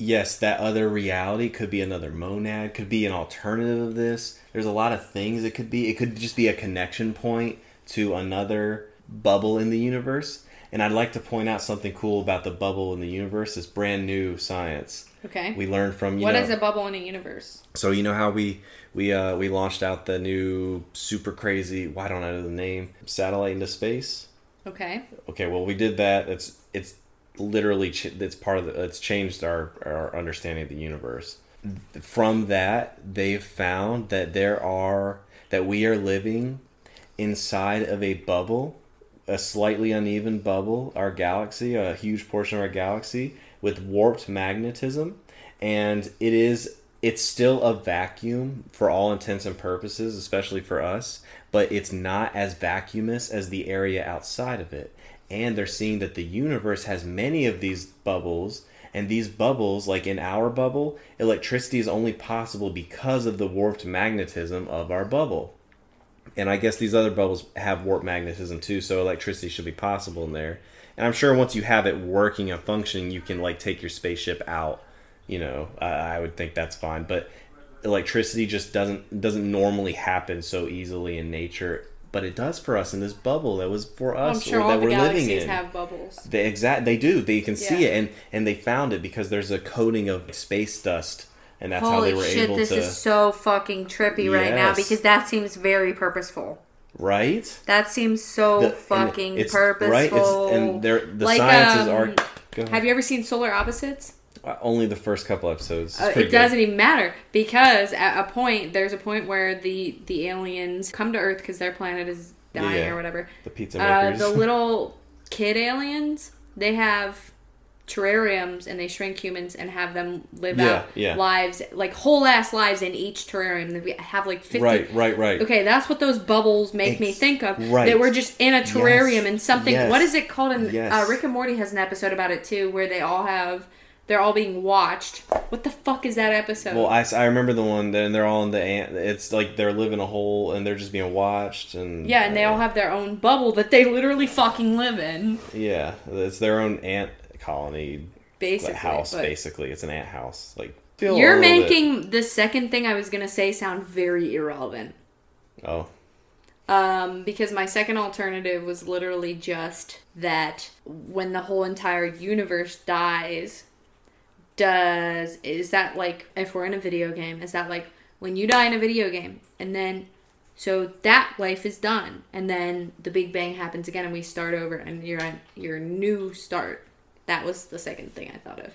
Yes, that other reality could be another monad, could be an alternative of this. There's a lot of things it could be. It could just be a connection point to another bubble in the universe. And I'd like to point out something cool about the bubble in the universe. It's brand new science. Okay. We learned from, you what know... what is a bubble in a universe? So you know how we we uh, we launched out the new super crazy, why don't I know the name, satellite into space? Okay. Okay, well, we did that. It's... it's literally it's part of the, it's changed our, our understanding of the universe. From that, they've found that there are that we are living inside of a bubble, a slightly uneven bubble, our galaxy, a huge portion of our galaxy, with warped magnetism, and it is it's still a vacuum for all intents and purposes, especially for us, but it's not as vacuumous as the area outside of it. And they're seeing that the universe has many of these bubbles, and these bubbles, like in our bubble, electricity is only possible because of the warped magnetism of our bubble. And I guess these other bubbles have warped magnetism too, so electricity should be possible in there. And I'm sure once you have it working and functioning, you can like take your spaceship out. You know, uh, I would think that's fine, but electricity just doesn't doesn't normally happen so easily in nature. But it does for us in this bubble that was for us I'm sure or all that the we're galaxies living in. Have bubbles. They exact they do. They can yeah. see it, and, and they found it because there's a coating of space dust, and that's Holy how they were shit, able to. Holy shit! This is so fucking trippy yes. right now, because that seems very purposeful. Right? That seems so the, fucking it's, purposeful. Right? It's, and the like, sciences um, are. Go ahead. Have you ever seen Solar Opposites? Uh, only the first couple episodes. Uh, it good. doesn't even matter, because at a point, there's a point where the, the aliens come to Earth because their planet is dying yeah, or whatever. The pizza makers. Uh, the little kid aliens, they have terrariums and they shrink humans and have them live yeah, out yeah. lives, like whole ass lives in each terrarium. They have like fifty. Right, right, right. Okay, that's what those bubbles make it's, me think of. Right. That we're just in a terrarium yes. and something. Yes. What is it called? In, yes. uh, Rick and Morty has an episode about it too, where they all have... they're all being watched. What the fuck is that episode? Well, I, I remember the one, and they're all in the... it's like they're living a hole, and they're just being watched, and... yeah, and they uh, all have their own bubble that they literally fucking live in. Yeah, it's their own ant colony. Basically. Like house, basically. It's an ant house. Like, you're making bit. the second thing I was going to say sound very irrelevant. Oh. Um, because my second alternative was literally just that when the whole entire universe dies... Does, is that like, if we're in a video game, is that like when you die in a video game, and then, so that life is done, and then the Big Bang happens again, and we start over, and you're on your new start. That was the second thing I thought of.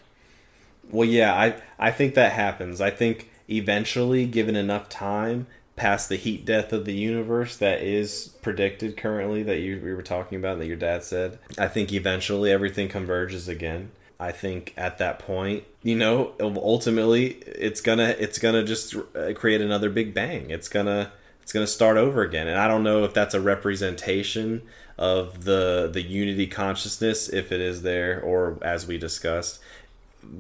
Well, yeah, I, I think that happens. I think eventually, given enough time, past the heat death of the universe that is predicted currently, that you we were talking about, that your dad said, I think eventually everything converges again. I think at that point, you know, ultimately it's gonna it's gonna just create another Big Bang. It's gonna it's gonna start over again, and I don't know if that's a representation of the the unity consciousness, if it is there, or as we discussed,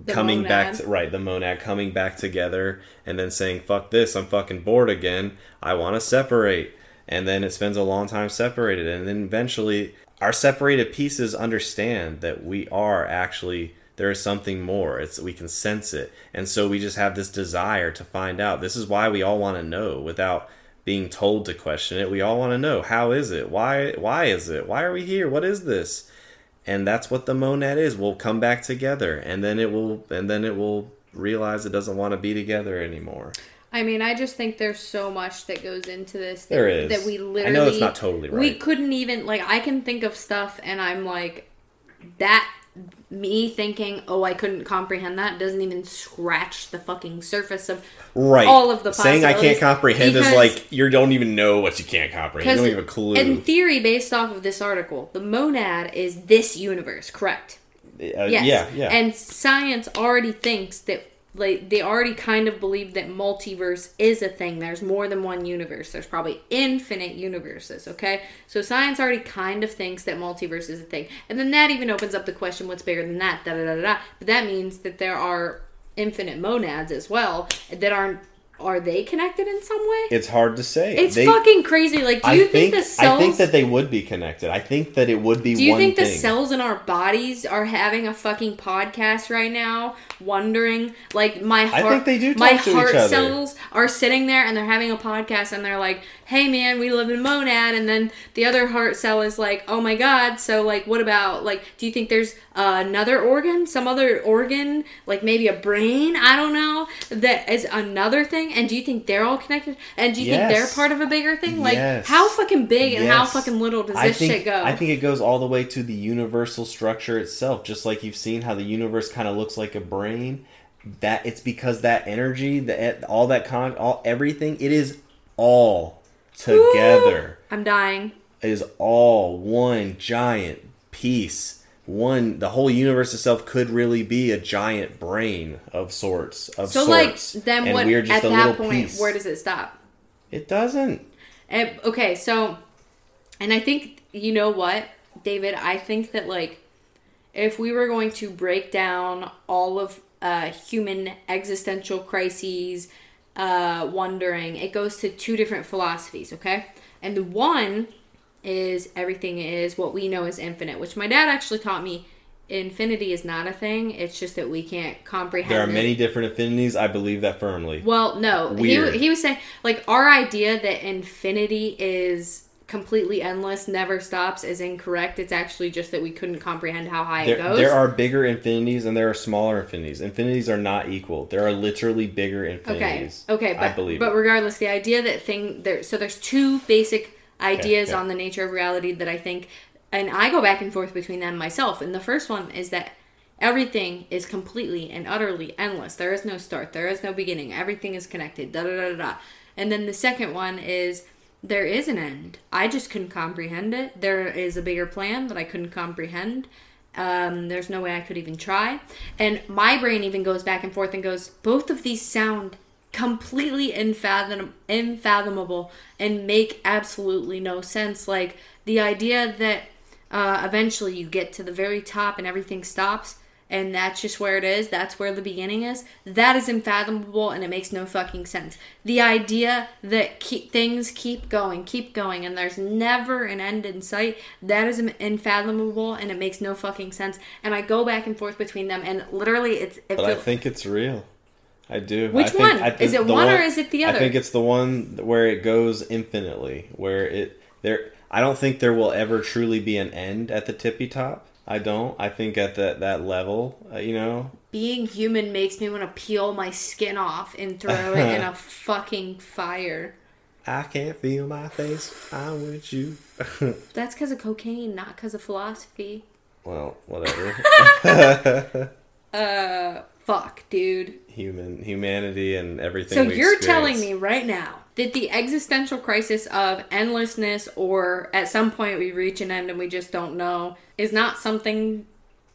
the coming monad. back to, right the monad coming back together, and then saying fuck this, I'm fucking bored again. I want to separate, and then it spends a long time separated, and then eventually. Our separated pieces understand that we are actually, there is something more. It's we can sense it. And so we just have this desire to find out. This is why we all want to know without being told to question it. We all want to know, how is it? Why why is it? Why are we here? What is this? And that's what the monad is. We'll come back together, and then it will and then it will realize it doesn't want to be together anymore. I mean, I just think there's so much that goes into this. That, there is. That we literally... I know that's not totally right. We couldn't even... Like, I can think of stuff and I'm like, that... Me thinking, oh, I couldn't comprehend that doesn't even scratch the fucking surface of right. all of the possibilities. Saying I can't comprehend because, is like, you don't even know what you can't comprehend. You don't have a clue. In theory, based off of this article, the monad is this universe, correct? Uh, yes. Yeah, yeah. And science already thinks that, like, they already kind of believe that multiverse is a thing. There's more than one universe. There's probably infinite universes, okay? So science already kind of thinks that multiverse is a thing. And then that even opens up the question, what's bigger than that? Da da da da. But that means that there are infinite monads as well that aren't... Are they connected in some way? It's hard to say. It's they, fucking crazy. Like, do you I think, think the cells... I think that they would be connected. I think that it would be one thing. Do you think thing. the cells in our bodies are having a fucking podcast right now, wondering, like, my heart... I think they do talk My to heart each other. Cells are sitting there, and they're having a podcast, and they're like, hey, man, we live in monad, and then the other heart cell is like, oh, my God, so, like, what about, like, do you think there's uh, another organ? Some other organ? Like, maybe a brain? I don't know. That is another thing? And do you think they're all connected? And do you yes. think they're part of a bigger thing? Like, yes. how fucking big and yes. how fucking little does I this think, shit go? I think it goes all the way to the universal structure itself. Just like you've seen how the universe kind of looks like a brain. That it's because that energy, the all that con, all everything, it is all together. Ooh, I'm dying. It is all one giant piece. One, the whole universe itself could really be a giant brain of sorts. Of so, sorts. like, then and what? We're just at a that point, piece. Where does it stop? It doesn't. And, okay, so, and I think you know what, David? I think that like, if we were going to break down all of uh, human existential crises, uh, wondering, it goes to two different philosophies. Okay, and the one. Is everything is what we know is infinite, which my dad actually taught me. Infinity is not a thing. It's just that we can't comprehend it. There are it. many different infinities. I believe that firmly. Well, no. He, he was saying, like, our idea that infinity is completely endless, never stops, is incorrect. It's actually just that we couldn't comprehend how high there, it goes. There are bigger infinities and there are smaller infinities. Infinities are not equal. There are literally bigger infinities. Okay, okay, but, I believe but regardless, the idea that thing... there. So there's two basic... ideas yeah, yeah. on the nature of reality that I think, and I go back and forth between them myself. And the first one is that everything is completely and utterly endless. There is no start. There is no beginning. Everything is connected. Da da da da da. And then the second one is there is an end. I just couldn't comprehend it. There is a bigger plan that I couldn't comprehend. Um, there's no way I could even try. And my brain even goes back and forth and goes, both of these sound completely infathom- unfathomable and make absolutely no sense. Like, the idea that uh, eventually you get to the very top and everything stops and that's just where it is, that's where the beginning is, that is unfathomable and it makes no fucking sense. The idea that keep, things keep going, keep going, and there's never an end in sight, that is unfathomable and it makes no fucking sense. And I go back and forth between them and literally it's... It but feels- I think it's real. I do. Which I think, one? I think is it one, one or is it the other? I think it's the one where it goes infinitely, where it there. I don't think there will ever truly be an end at the tippy top. I don't. I think at that that level, uh, you know. Being human makes me want to peel my skin off and throw it in a fucking fire. I can't feel my face. I'm with you. That's because of cocaine, not because of philosophy. Well, whatever. uh. Fuck, dude. Human, humanity and everything we experience. So you're telling me right now that the existential crisis of endlessness, or at some point we reach an end and we just don't know, is not something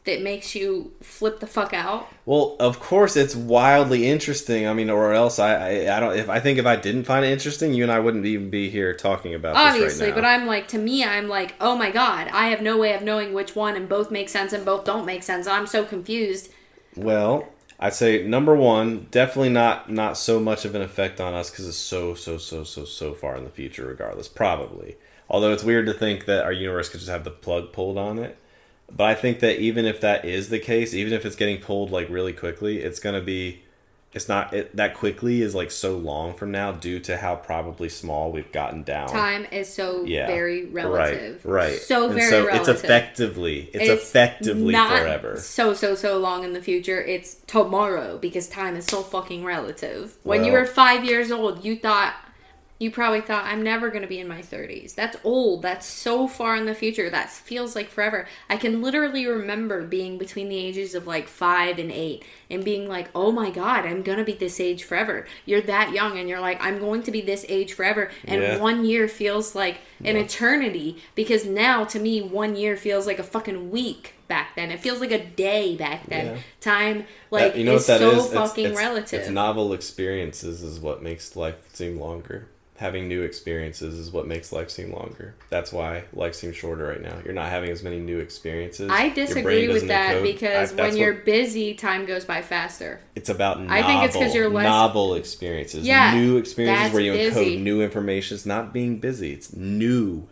that makes you flip the fuck out? Well, of course it's wildly interesting. I mean, or else I, I, I don't. If I think if I didn't find it interesting, you and I wouldn't even be here talking about Obviously, this right now. Obviously, but I'm like, to me, I'm like, oh my God, I have no way of knowing which one, and both make sense and both don't make sense. I'm so confused. Well. I'd say, number one, definitely not not so much of an effect on us because it's so, so, so, so, so far in the future regardless, probably. Although it's weird to think that our universe could just have the plug pulled on it. But I think that even if that is the case, even if it's getting pulled like really quickly, it's going to be it's not it, that quickly is like so long from now due to how probably small we've gotten down. Time is so yeah. very relative. Right, right. So and very so relative. It's effectively, it's, it's effectively not forever. So, so, so long in the future. It's tomorrow because time is so fucking relative. When well, you were five years old, you thought, you probably thought, I'm never going to be in my thirties. That's old. That's so far in the future. That feels like forever. I can literally remember being between the ages of like five and eight and being like, oh my God, I'm going to be this age forever. You're that young and you're like, I'm going to be this age forever. And yeah. one year feels like an yeah. eternity, because now to me, one year feels like a fucking week back then. It feels like a day back then. Yeah. Time like that, you know is what that so is? fucking it's, it's, relative. It's novel experiences is what makes life seem longer. Having new experiences is what makes life seem longer. That's why life seems shorter right now. You're not having as many new experiences. I disagree with that encode. because I, when you're what, busy, time goes by faster. It's about novel, I think it's 'cause you're less, novel experiences. Yeah, new experiences where you busy. encode new information. It's not being busy. It's new,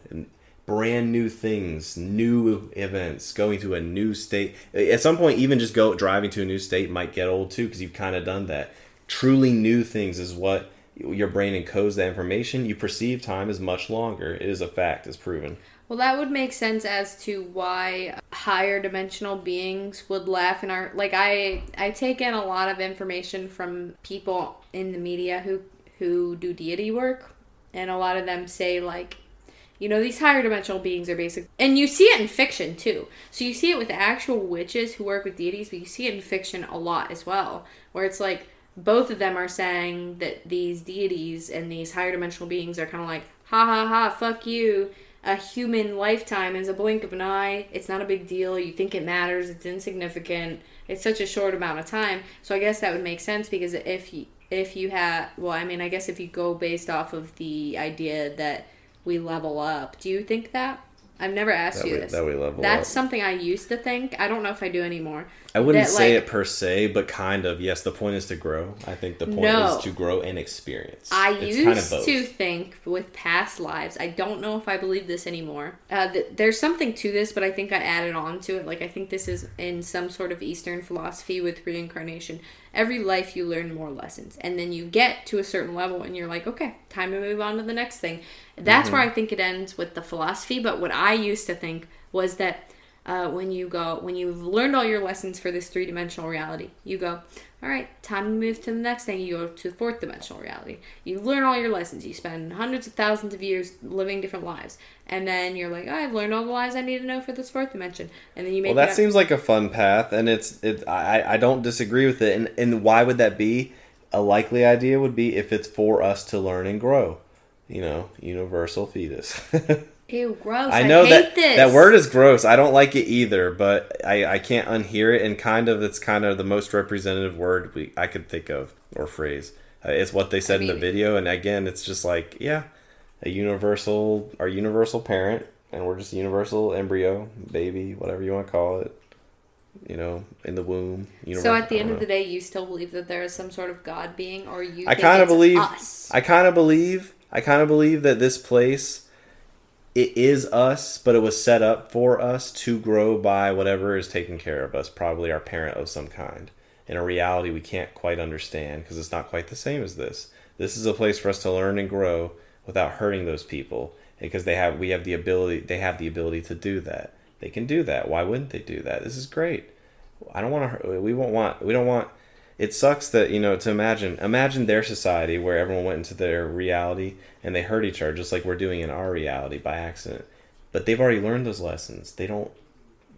brand new things, new events, going to a new state. At some point, even just go driving to a new state might get old too, because you've kind of done that. Truly new things is what... your brain encodes that information. You perceive time as much longer. It is a fact. It's proven. Well, that would make sense as to why higher dimensional beings would laugh in our... Like, I I take in a lot of information from people in the media who, who do deity work. And a lot of them say, like, you know, these higher dimensional beings are basic... And you see it in fiction, too. So you see it with actual witches who work with deities, but you see it in fiction a lot as well. Where it's like... both of them are saying that these deities and these higher dimensional beings are kind of like, ha ha ha, fuck you. A human lifetime is a blink of an eye. It's not a big deal. You think it matters. It's insignificant. It's such a short amount of time. So I guess that would make sense, because if you, if you have, well, I mean, I guess if you go based off of the idea that we level up, do you think that? I've never asked that you we, this. That we level That's up. something I used to think. I don't know if I do anymore. I wouldn't that, say like, it per se, but kind of. Yes, the point is to grow. I think the point no, is to grow and experience. I it's used kind of both. to think with past lives. I don't know if I believe this anymore. Uh, th- there's something to this, but I think I added on to it. Like, I think this is in some sort of Eastern philosophy with reincarnation. Every life you learn more lessons. And then you get to a certain level and you're like, okay, time to move on to the next thing. That's mm-hmm. where I think it ends with the philosophy. But what I used to think was that uh, when you go, when you've learned all your lessons for this three-dimensional reality, you go, all right, time to move to the next thing. You go to fourth-dimensional reality. You learn all your lessons. You spend hundreds of thousands of years living different lives. And then you're like, oh, I've learned all the lies I need to know for this fourth dimension. And then you make. Well, that up. seems like a fun path, and it's it. I I don't disagree with it. And and why would that be? A likely idea would be if it's for us to learn and grow. You know, universal fetus. Ew, gross! I know I hate that this. that word is gross. I don't like it either, but I I can't unhear it. And kind of, it's kind of the most representative word we I could think of or phrase. Uh, it's what they said I mean, in the video. And again, it's just like yeah. A universal, our universal parent, and we're just a universal embryo, baby, whatever you want to call it, you know, in the womb. So at the end know. of the day, you still believe that there is some sort of God being, or you I think kinda it's believe, us? I kind of believe, I kind of believe that this place, it is us, but it was set up for us to grow by whatever is taking care of us, probably our parent of some kind. In a reality we can't quite understand, because it's not quite the same as this. This is a place for us to learn and grow without hurting those people, because they have, we have the ability, they have the ability to do that. They can do that. Why wouldn't they do that? This is great. I don't want to, we won't want, we don't want, it sucks that, you know, to imagine, imagine their society where everyone went into their reality and they hurt each other, just like we're doing in our reality by accident. But they've already learned those lessons. They don't,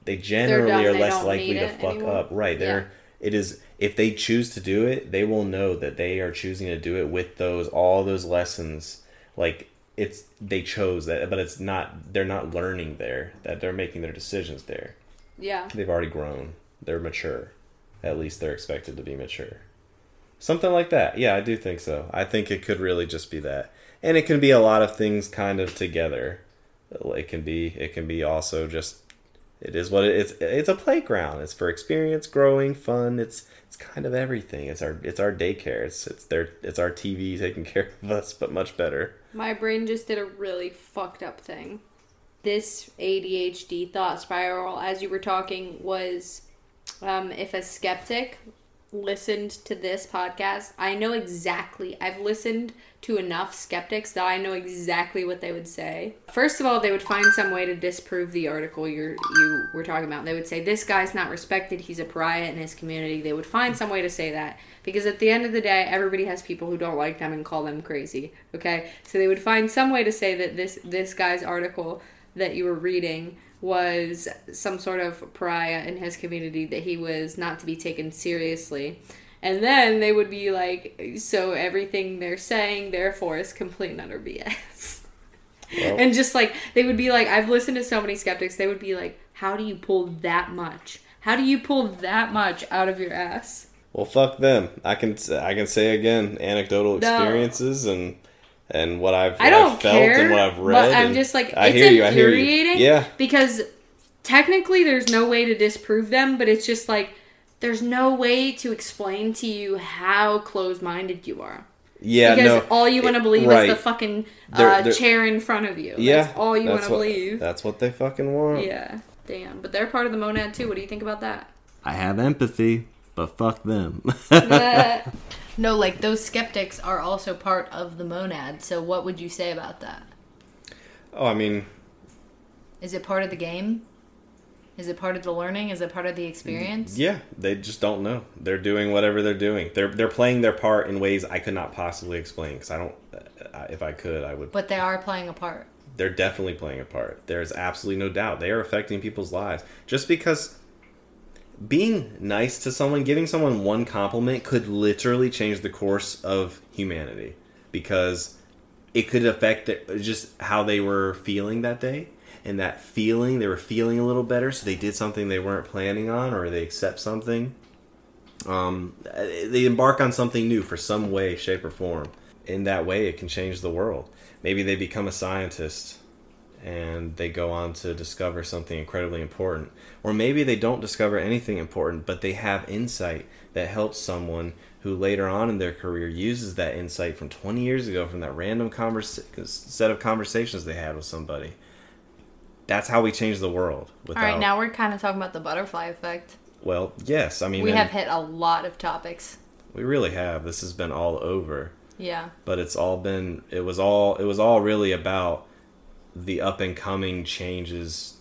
they generally dumb, are they less likely to fuck anymore. up. Right. They're, yeah. It is, if they choose to do it, they will know that they are choosing to do it with those, all those lessons. Like, it's, they chose that, but it's not, they're not learning there, that they're making their decisions there. Yeah. They've already grown. They're mature. At least they're expected to be mature. Something like that. Yeah, I do think so. I think it could really just be that. And it can be a lot of things kind of together. It can be, it can be also just, it is what it is. It's a playground. It's for experience, growing, fun. It's, it's kind of everything. It's our, it's our daycare. It's, it's their, it's our T V taking care of us, but much better. My brain just did a really fucked up thing. This A D H D thought spiral, as you were talking, was um, if a skeptic listened to this podcast, I know exactly, I've listened to enough skeptics that I know exactly what they would say. First of all, they would find some way to disprove the article you're, you were talking about. They would say, this guy's not respected, he's a pariah in his community. They would find some way to say that. Because at the end of the day, everybody has people who don't like them and call them crazy, okay? So they would find some way to say that this this guy's article that you were reading was some sort of pariah in his community, that he was not to be taken seriously. And then they would be like, so everything they're saying, therefore, is complete and utter B S. Well, and just like, they would be like, I've listened to so many skeptics, they would be like, how do you pull that much? How do you pull that much out of your ass? Well, fuck them. I can I can say again, anecdotal experiences no. and... And what I've, what I don't I've felt care, and what I've read. But I'm just like, I it's hear you, infuriating. I hear you. Yeah. Because technically there's no way to disprove them, but it's just like, there's no way to explain to you how closed-minded you are. Yeah, because no, all you want to believe right. is the fucking uh, they're, they're, chair in front of you. Yeah. That's all you want to believe. That's what they fucking want. Yeah. Damn. But they're part of the monad too. What do you think about that? I have empathy, but fuck them. Yeah. No, like, those skeptics are also part of the monad, so what would you say about that? Oh, I mean... Is it part of the game? Is it part of the learning? Is it part of the experience? Yeah, they just don't know. They're doing whatever they're doing. They're they're playing their part in ways I could not possibly explain, because I don't... If I could, I would... But they are playing a part. They're definitely playing a part. There's absolutely no doubt. They are affecting people's lives. Just because... Being nice to someone, giving someone one compliment could literally change the course of humanity, because it could affect just how they were feeling that day, and that feeling, they were feeling a little better, so they did something they weren't planning on, or they accept something. Um, they embark on something new for some way, shape, or form. In that way, it can change the world. Maybe they become a scientist, and they go on to discover something incredibly important. Or maybe they don't discover anything important, but they have insight that helps someone who later on in their career uses that insight from twenty years ago, from that random converse- set of conversations they had with somebody. That's how we change the world. Without... All right, now we're kind of talking about the butterfly effect. Well, yes. I mean, we have hit a lot of topics. We really have. This has been all over. Yeah. But it's all been, it was all, it was all really about the up-and-coming changes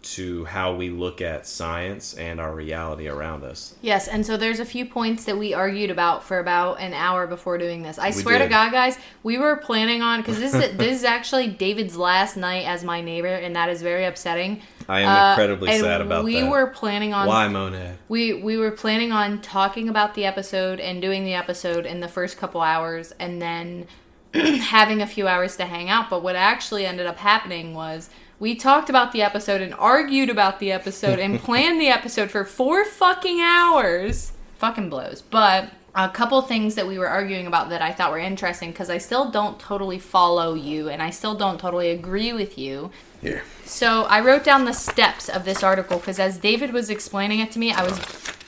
to how we look at science and our reality around us. Yes, and so there's a few points that we argued about for about an hour before doing this. I we swear did. to God, guys, we were planning on, because this, this is actually David's last night as my neighbor, and that is very upsetting. I am uh, incredibly sad about we that. We were planning on... Why, Monad? We, we were planning on talking about the episode and doing the episode in the first couple hours, and then... having a few hours to hang out, but what actually ended up happening was we talked about the episode and argued about the episode and planned the episode for four fucking hours. Fucking blows. But a couple things that we were arguing about that I thought were interesting, because I still don't totally follow you and I still don't totally agree with you. Yeah. So I wrote down the steps of this article, because as David was explaining it to me, I was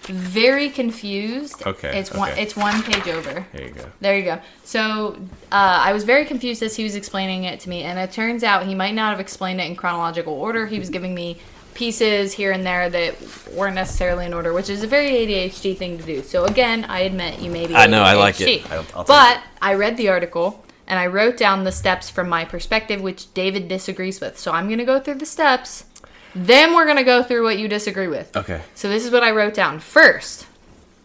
very confused. Okay. It's okay. one it's one page over. There you go. There you go. So uh, I was very confused as he was explaining it to me, and it turns out he might not have explained it in chronological order. He was giving me pieces here and there that weren't necessarily in order, which is a very A D H D thing to do. So again, I admit you may be I know, A D H D. I like it. I'll, I'll but it. I read the article, and I wrote down the steps from my perspective, which David disagrees with. So I'm going to go through the steps. Then we're going to go through what you disagree with. Okay. So this is what I wrote down. First,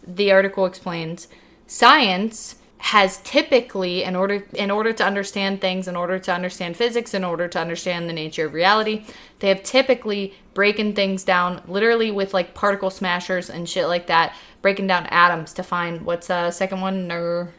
the article explains, science has typically, in order in order to understand things, in order to understand physics, in order to understand the nature of reality, they have typically breaking things down literally with like particle smashers and shit like that, breaking down atoms to find what's the second one, or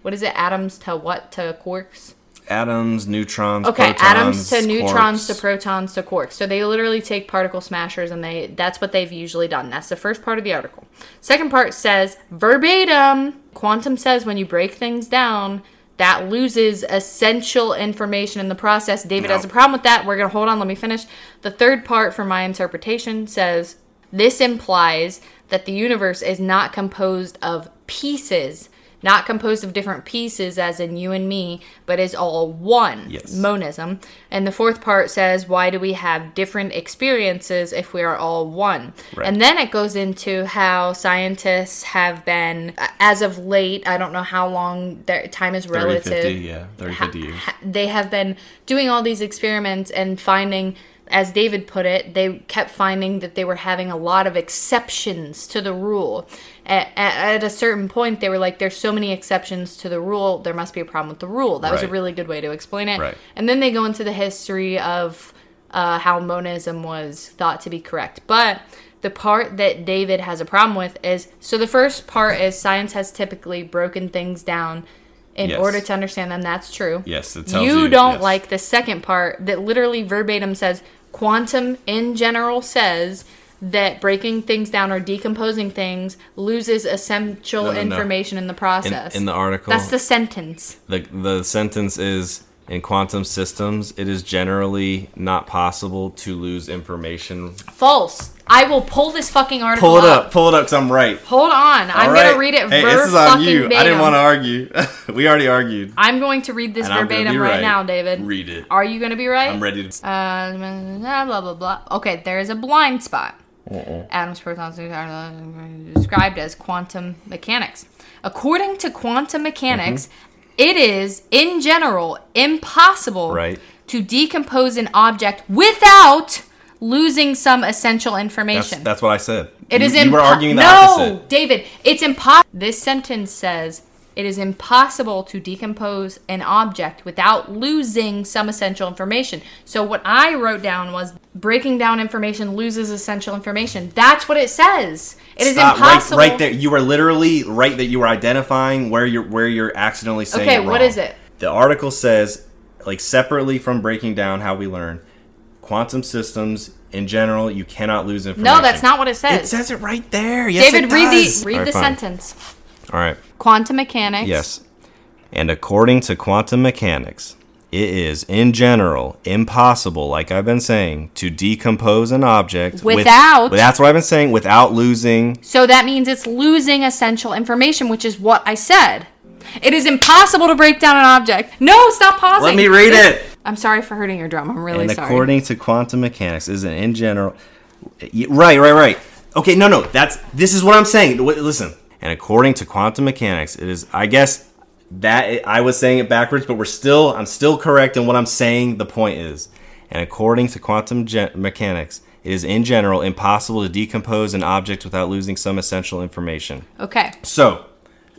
what is it, atoms to what, to quarks? Atoms, neutrons, okay, protons, atoms to neutrons quarks. To protons to quarks. So they literally take particle smashers, and they that's what they've usually done. That's the first part of the article. Second part says, verbatim, quantum says when you break things down, that loses essential information in the process. David no. has a problem with that. We're going to hold on. Let me finish. The third part for my interpretation says, this implies that the universe is not composed of pieces not composed of different pieces as in you and me, but is all one, yes. Monism. And the fourth part says, why do we have different experiences if we are all one? Right. And then it goes into how scientists have been, as of late, I don't know how long, their time is relative. thirty, fifty, yeah, thirty, fifty years. Ha- they have been doing all these experiments and finding... As David put it, they kept finding that they were having a lot of exceptions to the rule. At, at, at a certain point, they were like, there's so many exceptions to the rule, there must be a problem with the rule. That right. was a really good way to explain it. Right. And then they go into the history of uh, how monism was thought to be correct. But the part that David has a problem with is, so the first part is science has typically broken things down in yes. order to understand them. That's true. Yes, it tells you. You don't yes. like the second part that literally verbatim says, quantum in general says that breaking things down or decomposing things loses essential no, no, information no. in the process. In, in the article. That's the sentence. The, the sentence is, in quantum systems, it is generally not possible to lose information. False. I will pull this fucking article Pull it up. up. Pull it up because I'm right. Hold on. All I'm right. going to read it hey, verbatim. This is on you. Batum. I didn't want to argue. We already argued. I'm going to read this and verbatim right. right now, David. Read it. Are you going to be right? I'm ready to... Uh, blah, blah, blah, blah. Okay, there is a blind spot. Uh-uh. Adam's protons are described as quantum mechanics. According to quantum mechanics... Mm-hmm. It is, in general, impossible right. to decompose an object without losing some essential information. That's, that's what I said. It you, is impo- you were arguing the no, opposite. No, David, it's impossible. This sentence says, it is impossible to decompose an object without losing some essential information. So what I wrote down was, breaking down information loses essential information. That's what it says. It is Stop, impossible. Right, right there. You are literally right that you are identifying where you're where you're accidentally saying okay, it wrong. What is it? The article says, like, separately from breaking down how we learn, quantum systems in general, you cannot lose information. No, that's not what it says. It says it right there. Yes, David, it read does. the read right, the fine. sentence. All right. Quantum mechanics. Yes. And according to quantum mechanics, it is, in general, impossible, like I've been saying, to decompose an object without... With, that's what I've been saying, without losing... So that means it's losing essential information, which is what I said. It is impossible to break down an object. No, stop pausing. Let me read it. I'm sorry for hurting your drum. I'm really and sorry. And according to quantum mechanics, is it in general... Right, right, right. Okay, no, no. That's This is what I'm saying. Listen. And according to quantum mechanics, it is, I guess... That I was saying it backwards, but we're still I'm still correct in what I'm saying. The point is, and according to quantum ge- mechanics, it is in general impossible to decompose an object without losing some essential information. Okay. So,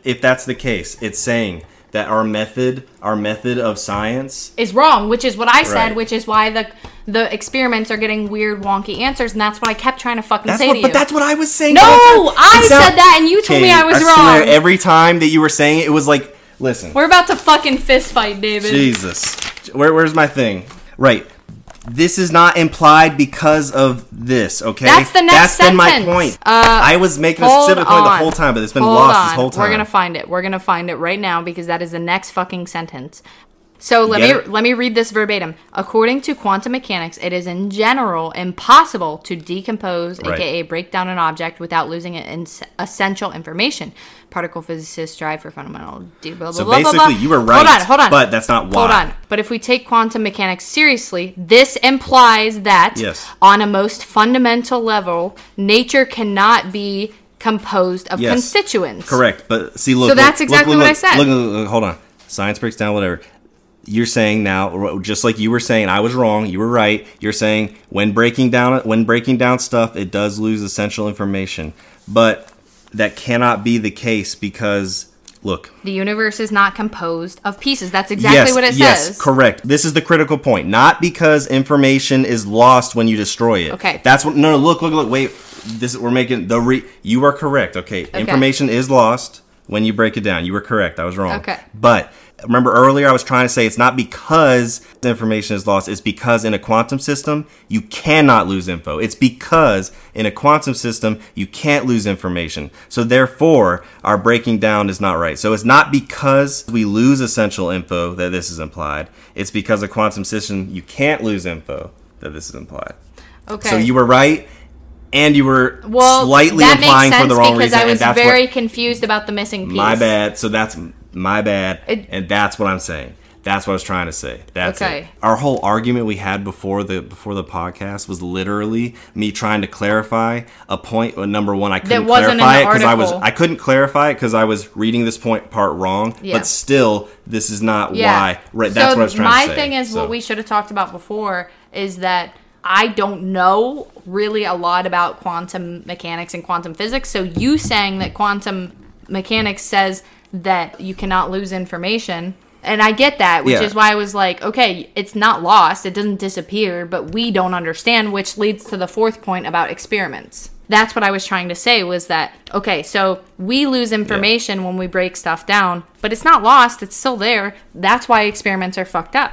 if that's the case, it's saying that our method, our method of science, is wrong, which is what I said, right. which is why the the experiments are getting weird, wonky answers, and that's what I kept trying to fucking that's say what, to you. But that's what I was saying. No, I said not, that, and you told okay, me I was I swear, wrong. Every time that you were saying it, it was like. Listen. We're about to fucking fist fight, David. Jesus. Where, where's my thing? Right. This is not implied because of this, okay? That's the next That's sentence. That's been my point. Uh, I was making a specific on. point the whole time, but it's been hold lost on. this whole time. We're going to find it. We're going to find it right now because that is the next fucking sentence. So let me let me read this verbatim. According to quantum mechanics, it is in general impossible to decompose, right. aka break down an object without losing its essential information. Particle physicists strive for fundamental. Blah, blah, so blah, basically, blah, blah. you were right. Hold on, hold on. But that's not why. Hold on. But if we take quantum mechanics seriously, this implies that yes. on a most fundamental level, nature cannot be composed of yes. constituents. Correct. But see, look. So look, that's exactly look, look, what look, I said. Look, look, look, hold on. Science breaks down whatever. You're saying now, just like you were saying, I was wrong. You were right. You're saying when breaking down when breaking down stuff, it does lose essential information, but that cannot be the case because look, the universe is not composed of pieces. That's exactly yes, what it yes, says. Yes, correct. This is the critical point. Not because information is lost when you destroy it. Okay, that's what. No, no look, look, look. Wait, this we're making the re. You are correct. Okay, okay. Information is lost when you break it down. You were correct. I was wrong. Okay, but. Remember earlier I was trying to say it's not because the information is lost. It's because in a quantum system, you cannot lose info. It's because in a quantum system, you can't lose information. So therefore, our breaking down is not right. So it's not because we lose essential info that this is implied. It's because a quantum system, you can't lose info that this is implied. Okay. So you were right. and you were well, slightly implying for the wrong reason. Well, that makes sense because I was very what, confused about the missing piece. My bad. So that's my bad, it, and that's what I'm saying. That's what I was trying to say. That's okay. It. Our whole argument we had before the before the podcast was literally me trying to clarify a point. Number one, I couldn't clarify it because I was I couldn't clarify it because I was reading this point part wrong. Yeah. But still, this is not yeah. why. Right? That's so what I was trying to say. My thing is so. What we should have talked about before is that I don't know really a lot about quantum mechanics and quantum physics. So you saying that quantum mechanics says that you cannot lose information. And I get that, which yeah. is why I was like, okay, it's not lost. It doesn't disappear, but we don't understand, which leads to the fourth point about experiments. That's what I was trying to say was that, okay, so we lose information yeah. when we break stuff down, but it's not lost. It's still there. That's why experiments are fucked up.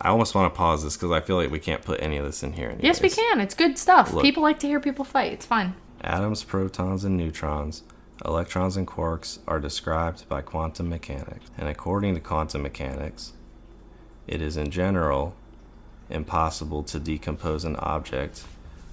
I almost want to pause this because I feel like we can't put any of this in here anyways. Yes, we can. It's good stuff. Look, people like to hear people fight. It's fine. Atoms, protons, and neutrons, electrons and quarks are described by quantum mechanics, and according to quantum mechanics, it is in general impossible to decompose an object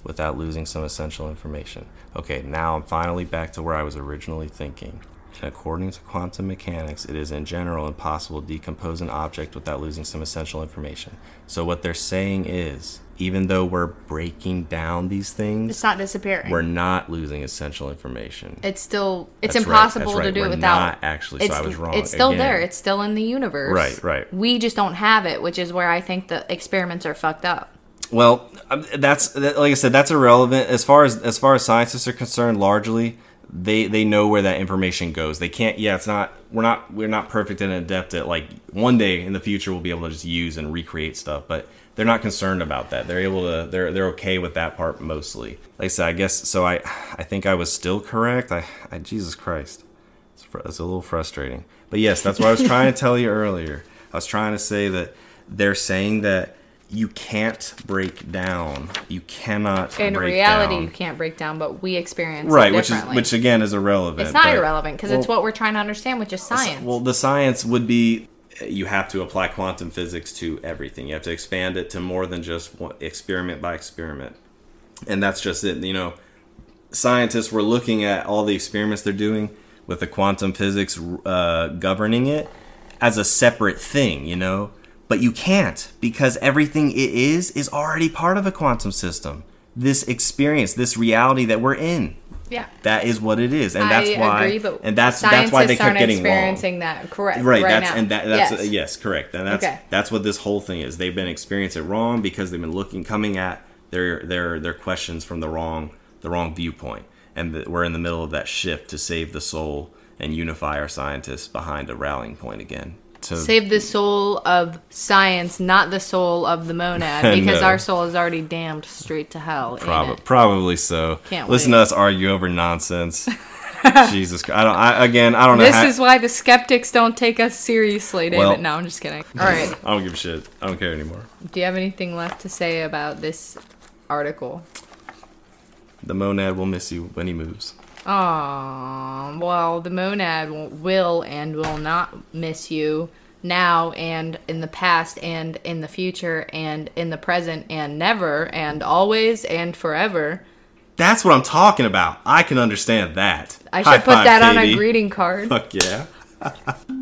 without losing some essential information. Okay, now I'm finally back to where I was originally thinking. And according to quantum mechanics, it is in general impossible to decompose an object without losing some essential information. So what they're saying is, even though we're breaking down these things, it's not disappearing. We're not losing essential information. It's still, it's that's impossible right, right. to do we're it without. Not actually, it's, so I was wrong. It's still again. There. It's still in the universe. Right, right. We just don't have it, which is where I think the experiments are fucked up. Well, that's like I said, that's irrelevant as far as as far as scientists are concerned. Largely, they they know where that information goes. They can't. Yeah, it's not. We're not. We're not perfect and adept at like one day in the future we'll be able to just use and recreate stuff, but. They're not concerned about that. They're able to. They're they're okay with that part mostly. Like I said, I guess so. I I think I was still correct. I, I Jesus Christ, it's, fr- it's a little frustrating. But yes, that's what I was trying to tell you earlier. I was trying to say that they're saying that you can't break down. You cannot. In break reality, down. You can't break down, but we experience right, it which is which again is irrelevant. It's not but, irrelevant because well, it's what we're trying to understand, which is science. Well, the science would be. You have to apply quantum physics to everything. You have to expand it to more than just experiment by experiment. And that's just it. You know, scientists were looking at all the experiments they're doing with the quantum physics uh, governing it as a separate thing, you know. But you can't because everything it is is already part of a quantum system. This experience, this reality that we're in. Yeah, that is what it is, and that's I why, agree, but and that's that's why they kept getting experiencing wrong. That, correct? Right. right that's now. and that, that's yes. Uh, yes, correct. And that's okay. that's what this whole thing is. They've been experiencing it wrong because they've been looking, coming at their their their questions from the wrong the wrong viewpoint, and the, we're in the middle of that shift to save the soul and unify our scientists behind a rallying point again. To save the soul of science, not the soul of the monad, because no. our soul is already damned straight to hell. Prob- probably so. Can't listen wait. To us argue over nonsense. Jesus Christ. I don't, I, again, I don't know. This how... is why the skeptics don't take us seriously, David. Well, no, I'm just kidding. All right. I don't give a shit. I don't care anymore. Do you have anything left to say about this article? The monad will miss you when he moves. Oh, well, the monad will and will not miss you now and in the past and in the future and in the present and never and always and forever. That's what I'm talking about. I can understand that. I should High put five, that Katie. On a greeting card. Fuck yeah.